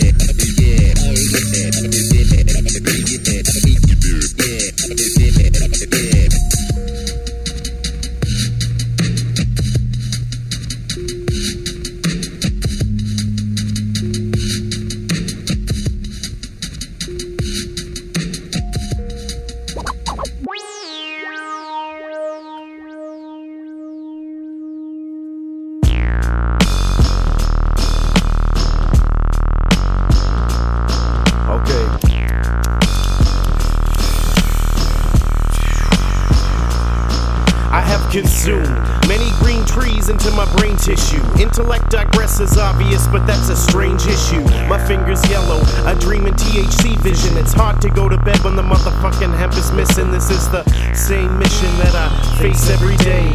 Intellect digresses, obvious, but that's a strange issue. My finger's yellow, I dream in THC vision. It's hard to go to bed when the motherfucking hemp is missing. This is the same mission that I face every day.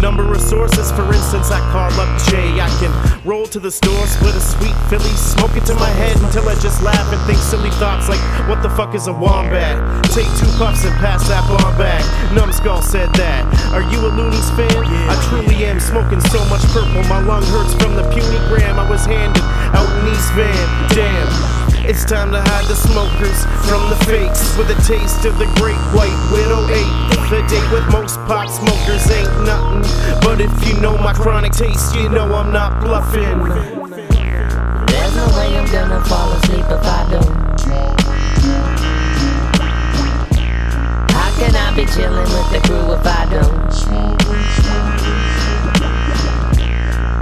Number of sources, for instance, I call up Jay. I can roll to the store, split a sweet Philly, smoke it to my head until I just laugh and think silly thoughts like, what the fuck is a wombat? Take two puffs and pass that bar back. Numbskull said that. Are you a Looney's fan? I truly am smoking so much purple, my lung hurts from the puny gram I was handed out in East Van. Damn. It's time to hide the smokers from the fakes with a taste of the great white widow ape. The date with most pop smokers ain't nothing, but if you know my chronic taste, you know I'm not bluffing. There's no way I'm gonna fall asleep if I do. How can I be chilling with the crew if I do?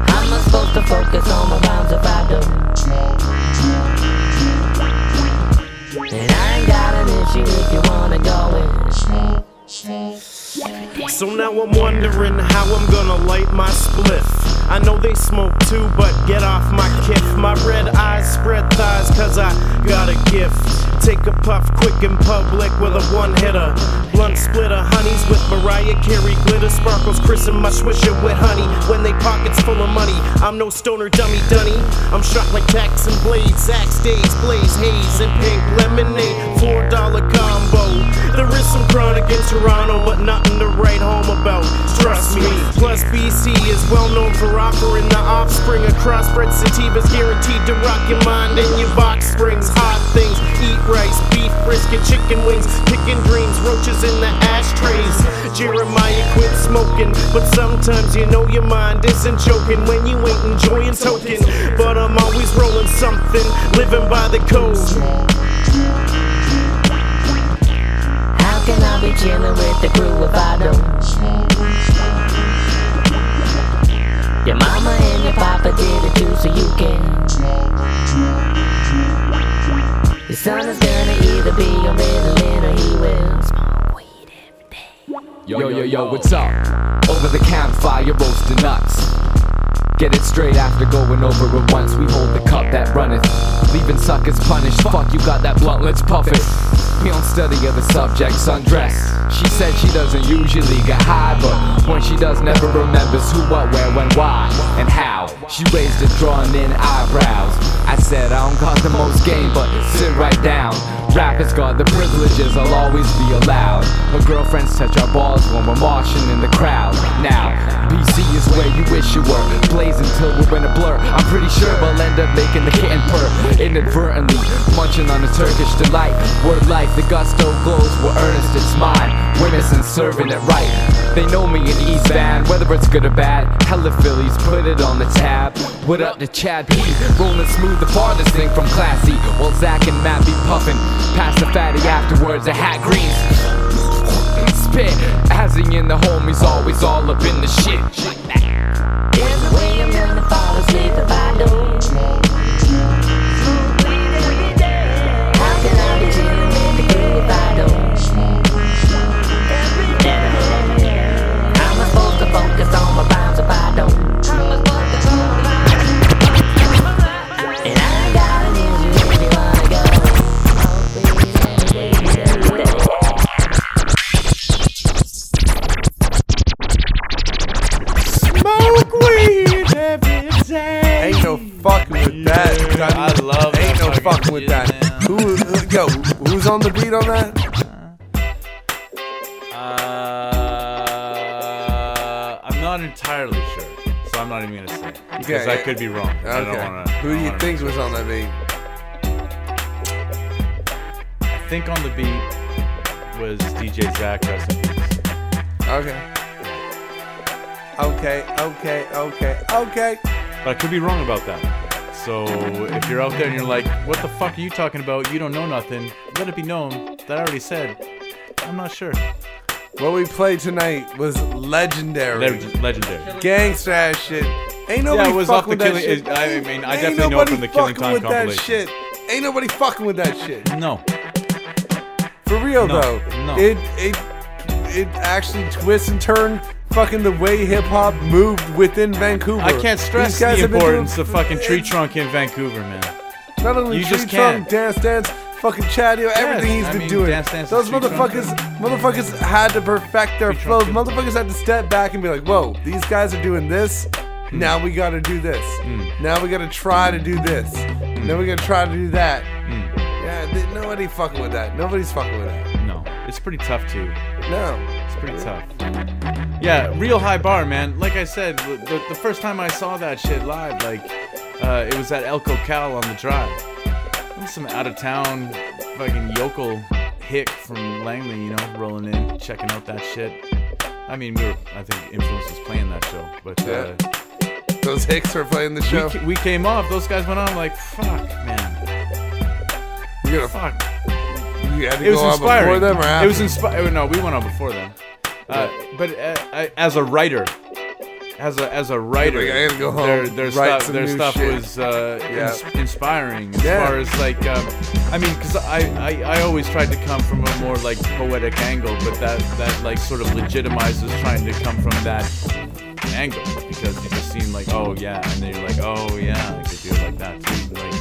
How am I supposed to focus on my rounds if I do? And I ain't got an issue if you wanna go in. So now I'm wondering how I'm gonna light my spliff. I know they smoke too, but get off my kiff. My red eyes spread thighs cause I got a gift. Take a puff quick in public with a one-hitter. Blunt splitter, honeys with Mariah Carey glitter. Sparkles christen my swisher with honey when they pockets full of money. I'm no stoner dummy dunny. I'm shot like tacks and blades, axe days, blaze, haze, and pink lemonade. $4 combo. There is some chronic in Toronto, but nothing to write home about. Trust me. Plus BC Cee is well known for offering the offspring of crossbred sativas, guaranteed to rock your mind and your box springs. Hot things, eat rice, beef brisket, chicken wings, picking dreams, roaches in the ashtrays. Jeremiah quit smoking, but sometimes you know your mind isn't joking when you ain't enjoying token. But I'm always rolling something, living by the code. How can I be chilling with the crew if I don't? Your mama and your papa did it too, so you can. Your son is gonna either be your middle in or he will smoke weed every day. Yo, what's up? Over the campfire roasting nuts. Get it straight after going over it once. We hold the cup that runneth, leaving suckers punished. Fuck, you got that blunt, let's puff it. We don't study other subjects, undress. She said she doesn't usually get high, but when she does, never remembers who, what, where, when, why, and how. She raised her drawn in eyebrows. I said I don't got the most game, but sit right down. Rappers got the privileges, I'll always be allowed. Her girlfriends touch our balls when we're marching in the crowd. Now, BC is where you wish you were. Blaze until we're in a blur. I'm pretty sure we'll end up making the kitten purr. Inadvertently, munching on a Turkish delight. Word life, the gusto glows, we're earnest, it's mine. Winners and serving it right. They know me in East Van, whether it's good or bad. Hella Phillies, put it on the tab. What up to Chad P? Rolling smooth, the farthest thing from classy. While Zach and Matt be puffin'. Pass the fatty afterwards, a hat greens. Spit, assing in the homies, always all up in the shit. There's a way I'm gonna fall asleep if I don't. How can I be chillin' with the crew if I don't? I'm not supposed to focus on my rhymes if I don't. That, I love that. Ain't no fucking with that. Who's on the beat on that? I'm not entirely sure, so I'm not even gonna say it because I could be wrong. Okay. Who do you think was on that beat? I think on the beat was DJ Zach. Rest in peace. Okay. But I could be wrong about that. So if you're out there and you're like, what the fuck are you talking about? You don't know nothing. Let it be known that I already said, I'm not sure. What we played tonight was legendary. Legendary. Gangsta ass shit. Ain't nobody fucking with that shit. I mean, I definitely know it from the Killing Time compilation. Ain't nobody fucking with that shit. No. For real though. No. It actually twists and turns. Fucking the way hip hop moved within Vancouver. I can't stress the importance of fucking Tree Trunk in Vancouver, man. Not only Tree Trunk, Dance Dance, fucking Chadio, everything he's been doing. Those motherfuckers had to perfect their flows. Motherfuckers had to step back and be like, whoa, these guys are doing this. Now we gotta do this. Now we gotta try to do this. Now we gotta try to do that. Yeah, nobody fucking with that. Nobody's fucking with that. No, it's pretty tough too. No. It's pretty tough. Yeah, real high bar, man. Like I said, the first time I saw that shit live, like, it was at El Cocal on the Drive. Some out-of-town fucking yokel hick from Langley, you know, rolling in, checking out that shit. I mean, I think Influence was playing that show, but... those hicks were playing the show? We came off, those guys went on, I'm like, fuck, man. Fuck. You had to go on before them or after? It was inspiring. No, we went on before them. But as a writer, yeah, like, their stuff was inspiring as far as like, I mean, because I always tried to come from a more like poetic angle, but that like sort of legitimizes trying to come from that angle because it just seemed like, oh yeah, and then you're like, oh yeah, like they do it like that too, like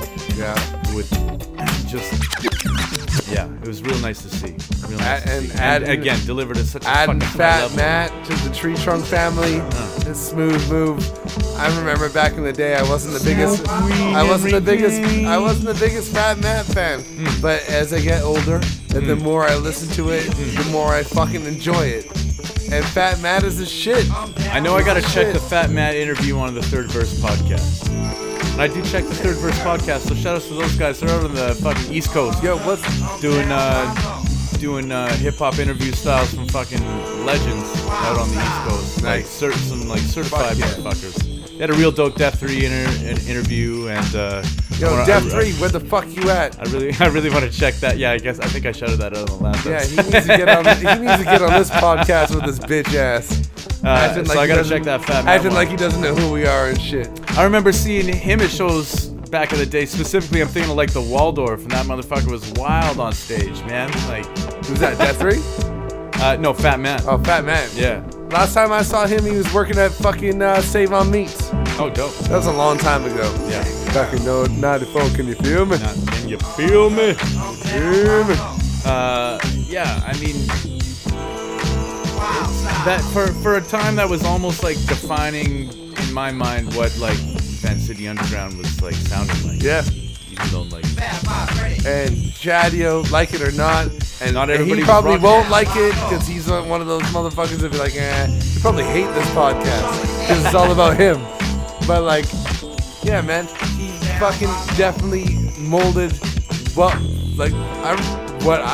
it was real nice to see. And again, delivered at such a fucking level. Adding Fat Matt to the Tree Trunk family, this smooth move. I remember back in the day, I wasn't the biggest Fat Matt fan. But as I get older, and the more I listen to it, the more I fucking enjoy it. And Fat Matt is the shit. I know I gotta check the Fat Matt interview on the Third Verse podcast. And I do check the Third Verse podcast, so shout out to those guys. They're out on the fucking East Coast. Yo, what's doing hip-hop interview styles from fucking legends out on the East Coast. Nice. Like some certified motherfuckers. They had a real dope Death 3 interview and yo, Death 3, where the fuck you at? I really want to check that. Yeah, I think I shouted that out on the last episode. Yeah, he needs to get on this podcast with his bitch ass. So I gotta check that Fat Matt. Acting like he doesn't know who we are and shit. I remember seeing him at shows back in the day. Specifically, I'm thinking of like the Waldorf, and that motherfucker was wild on stage, man. Like, who's that? Death 3? No, Fat Matt. Oh, Fat Matt. Yeah. Last time I saw him, he was working at fucking Save on Meats. Oh, dope. That was a long time ago. Yeah. Fucking no, not the phone. Can you feel me? Can you feel me? Yeah. I mean. That for a time that was almost like defining in my mind what like Van City Underground was like sounding like. Yeah. Even though like. And Chadio, like it or not, and he probably won't like it because he's one of those motherfuckers that be like, you probably hate this podcast because it's all about him. But like, yeah, man, he fucking definitely molded what a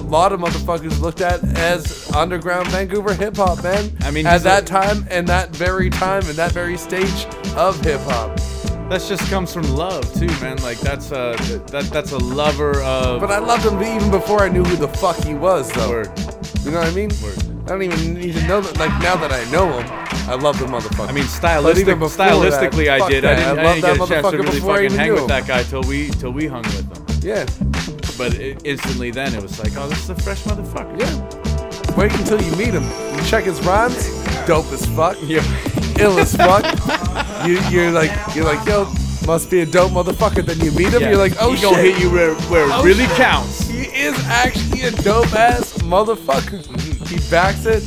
lot of motherfuckers looked at as underground Vancouver hip-hop, man. I mean, at that time and that very time and that very stage of hip-hop. That just comes from love, too, man. Like, that's a lover of... But I loved him even before I knew who the fuck he was, though. Word. You know what I mean? Word. I don't even need to know that. Like, now that I know him, I love the motherfucker. I mean, stylistically, I did. I didn't get a chance to really fucking hang with that guy till we hung with him. Yeah. But instantly then it was like, oh, this is a fresh motherfucker. Yeah. Wait until you meet him. You check his rhymes, dope as fuck. Yeah. Ill as fuck. You're like, yo, must be a dope motherfucker. Then you meet him, yeah. You're like, oh shit. He gonna hit you where it really counts. He is actually a dope ass motherfucker. He backs it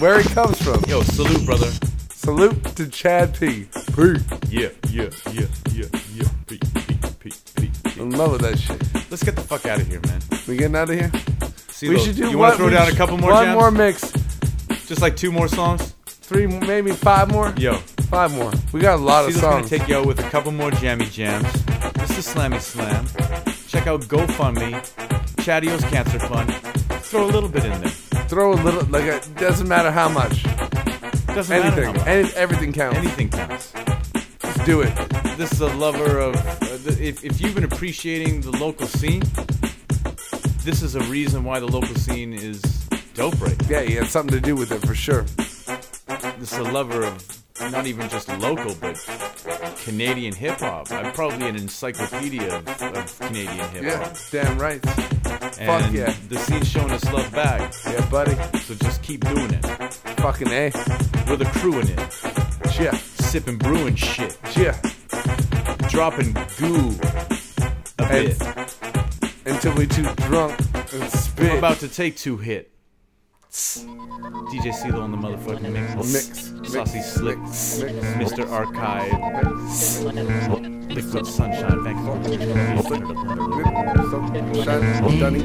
where it comes from. Yo, salute, brother. Salute to Chad P. P. Yeah. P. I love that shit. Let's get the fuck out of here, man. We getting out of here? See, we should do. You want to throw down a couple more? One jams? More mix. Just like 2 more songs. 3, maybe 5 more. Yo, 5 more. We got a lot of songs. Gonna take you out with a couple more jammy jams. This is Slammy Slam. Check out GoFundMe, Chadio's Cancer Fund. Throw a little bit in there. Throw a little, like it doesn't matter how much. Doesn't matter how much. Everything counts. Anything counts. Let's do it. This is a lover of. If you've been appreciating the local scene, this is a reason why the local scene is dope right now. Yeah, you had something to do with it for sure. This is a lover of not even just local, but Canadian hip-hop. I'm probably an encyclopedia of Canadian hip-hop. Yeah, damn right. And fuck yeah. The scene's showing us love back. Yeah, buddy. So just keep doing it. Fucking A. We're the crew in it. Yeah. Sipping, brewing shit. Yeah. Dropping goo a bit. Until we too drunk and spit. We're about to take 2 hits. DJ Cee-Lo on the motherfucking mix. Saucy Slick. Mr. Archive. Liquid Sunshine Vancouver. Liquid Sunshine Dunny.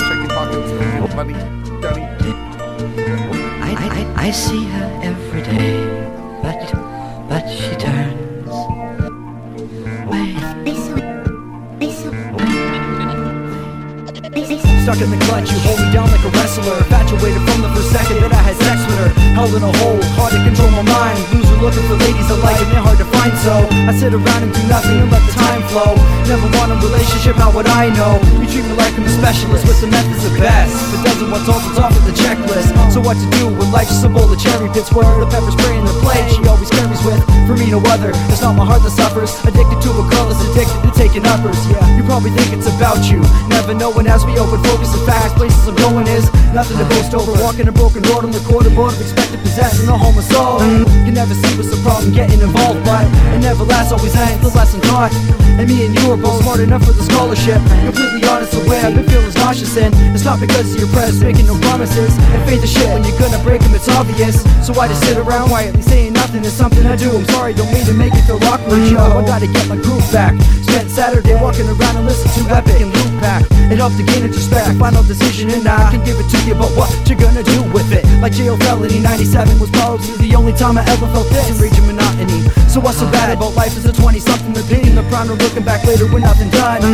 Check your pockets. Money. Dunny. I see her every day, but she turns. Stuck in the clutch, you hold me down like a wrestler. Infatuated from the first second that I had sex with her. Held in a hole, hard to control my mind. Loser looking for ladies alike and they're hard to find. So I sit around and do nothing and let the time flow. Never want a relationship, not what I know. You treat me like I'm a specialist with the methods of best, but doesn't want all the top of the checklist. So what to do when life's a bowl of cherry pits? What are the pepper spray in the plate? She always carries with, for me no other. It's not my heart that suffers. Addicted to a girl that's addicted to taking uppers. Yeah, you probably think it's about you. Never knowing as we open focus and fast places I'm going is nothing to boast over. Walking a broken road on the quarterboard of expected possession, no home is all. You never see what's the problem getting involved, but it never lasts, always ends, the lesson taught. And me and you are both smart enough for the scholarship. Completely honest aware I've been feeling nauseous, and it's not because you're pressed, making no promises. And faith is shit when you're gonna break them. it's obvious. So I just sit around quietly saying nothing. It's something I do. I'm sorry, don't mean to make you feel awkward, yo. I gotta get my groove back. Spent Saturday walking around and listen to Epic and Loop Pack. It helped to gain introspect. Final decision and I can give it to you, but what you gonna do with it? Like jail felony, 97 was probably the only time I ever felt this and rage and monotony. So what's so bad about life as a 20-something to be in the prime of looking back later when nothing died.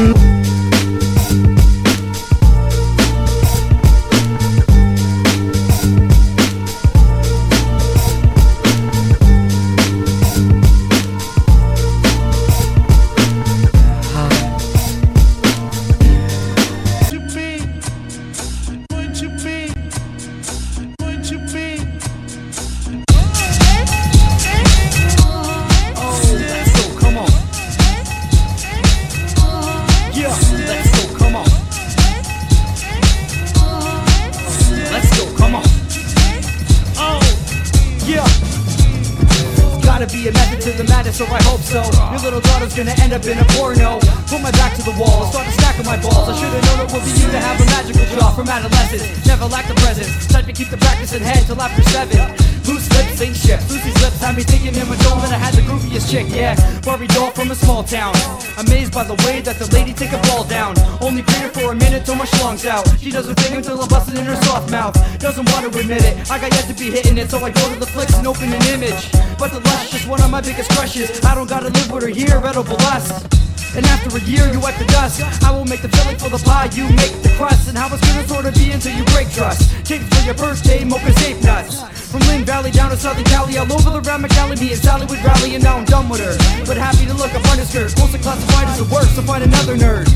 Gonna end up in a porno. Put my back to the wall, start stacking my balls. I should've known it would be you to have a magical jaw from adolescence. Never lacked the presence. Type to keep the practice in head till after 7. Loose lips ain't shit. Lucy's lips had me thinking in my dome that I had the grooviest chick, yeah. Barbie doll from a small town. Amazed by the way that the lady take a ball down. Only pleaded for a minute till my schlong's out. She doesn't think until I bust it in her soft mouth. Doesn't want to admit it. I got yet to be hitting it, so I go to the flicks and open an image. But the lust is one of my biggest crushes. I don't gotta live with her here at Oval Lust. And after a year you wipe the dust. I will make the filling for the pie, you make the crust. And how it's gonna sort of be until you break trust. Tapes for your birthday, mocha safe nuts. From Lynn Valley down to Southern Cali, all over around McAllen, me and Sally would rally. And now I'm done with her, but happy to look up underskirt. Mostly classified as the worst, so find another nerd.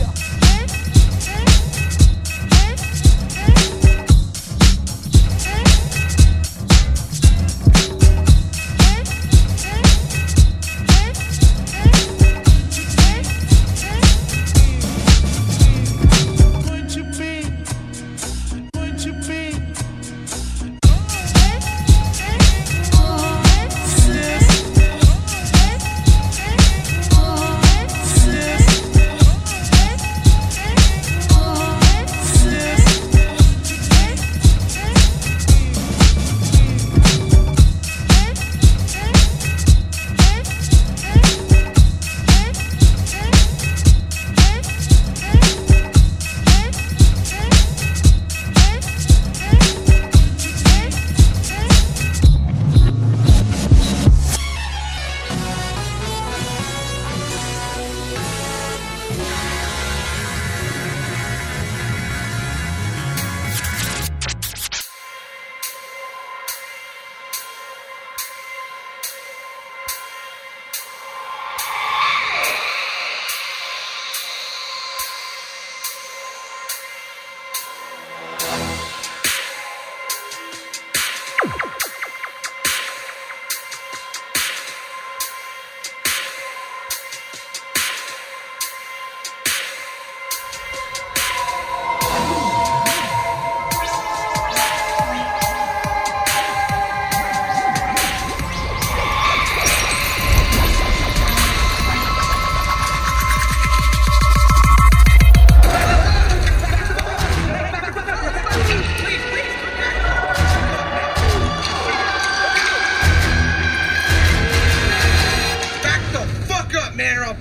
How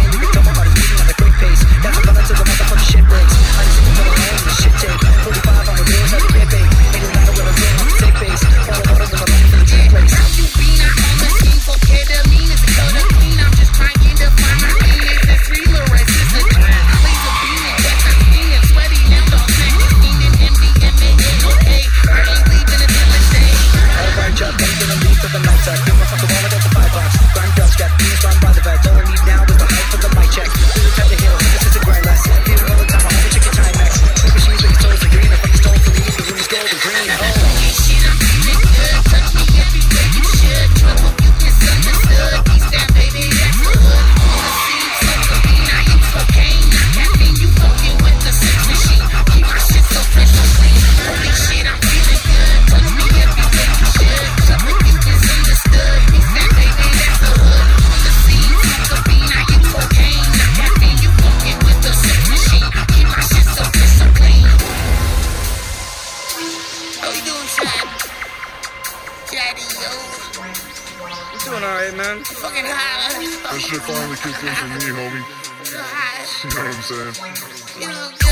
you be not on the scene, so care the lean is a doing all right, man? Fucking hot. That shit finally kicked in for me, homie. You know what I'm saying?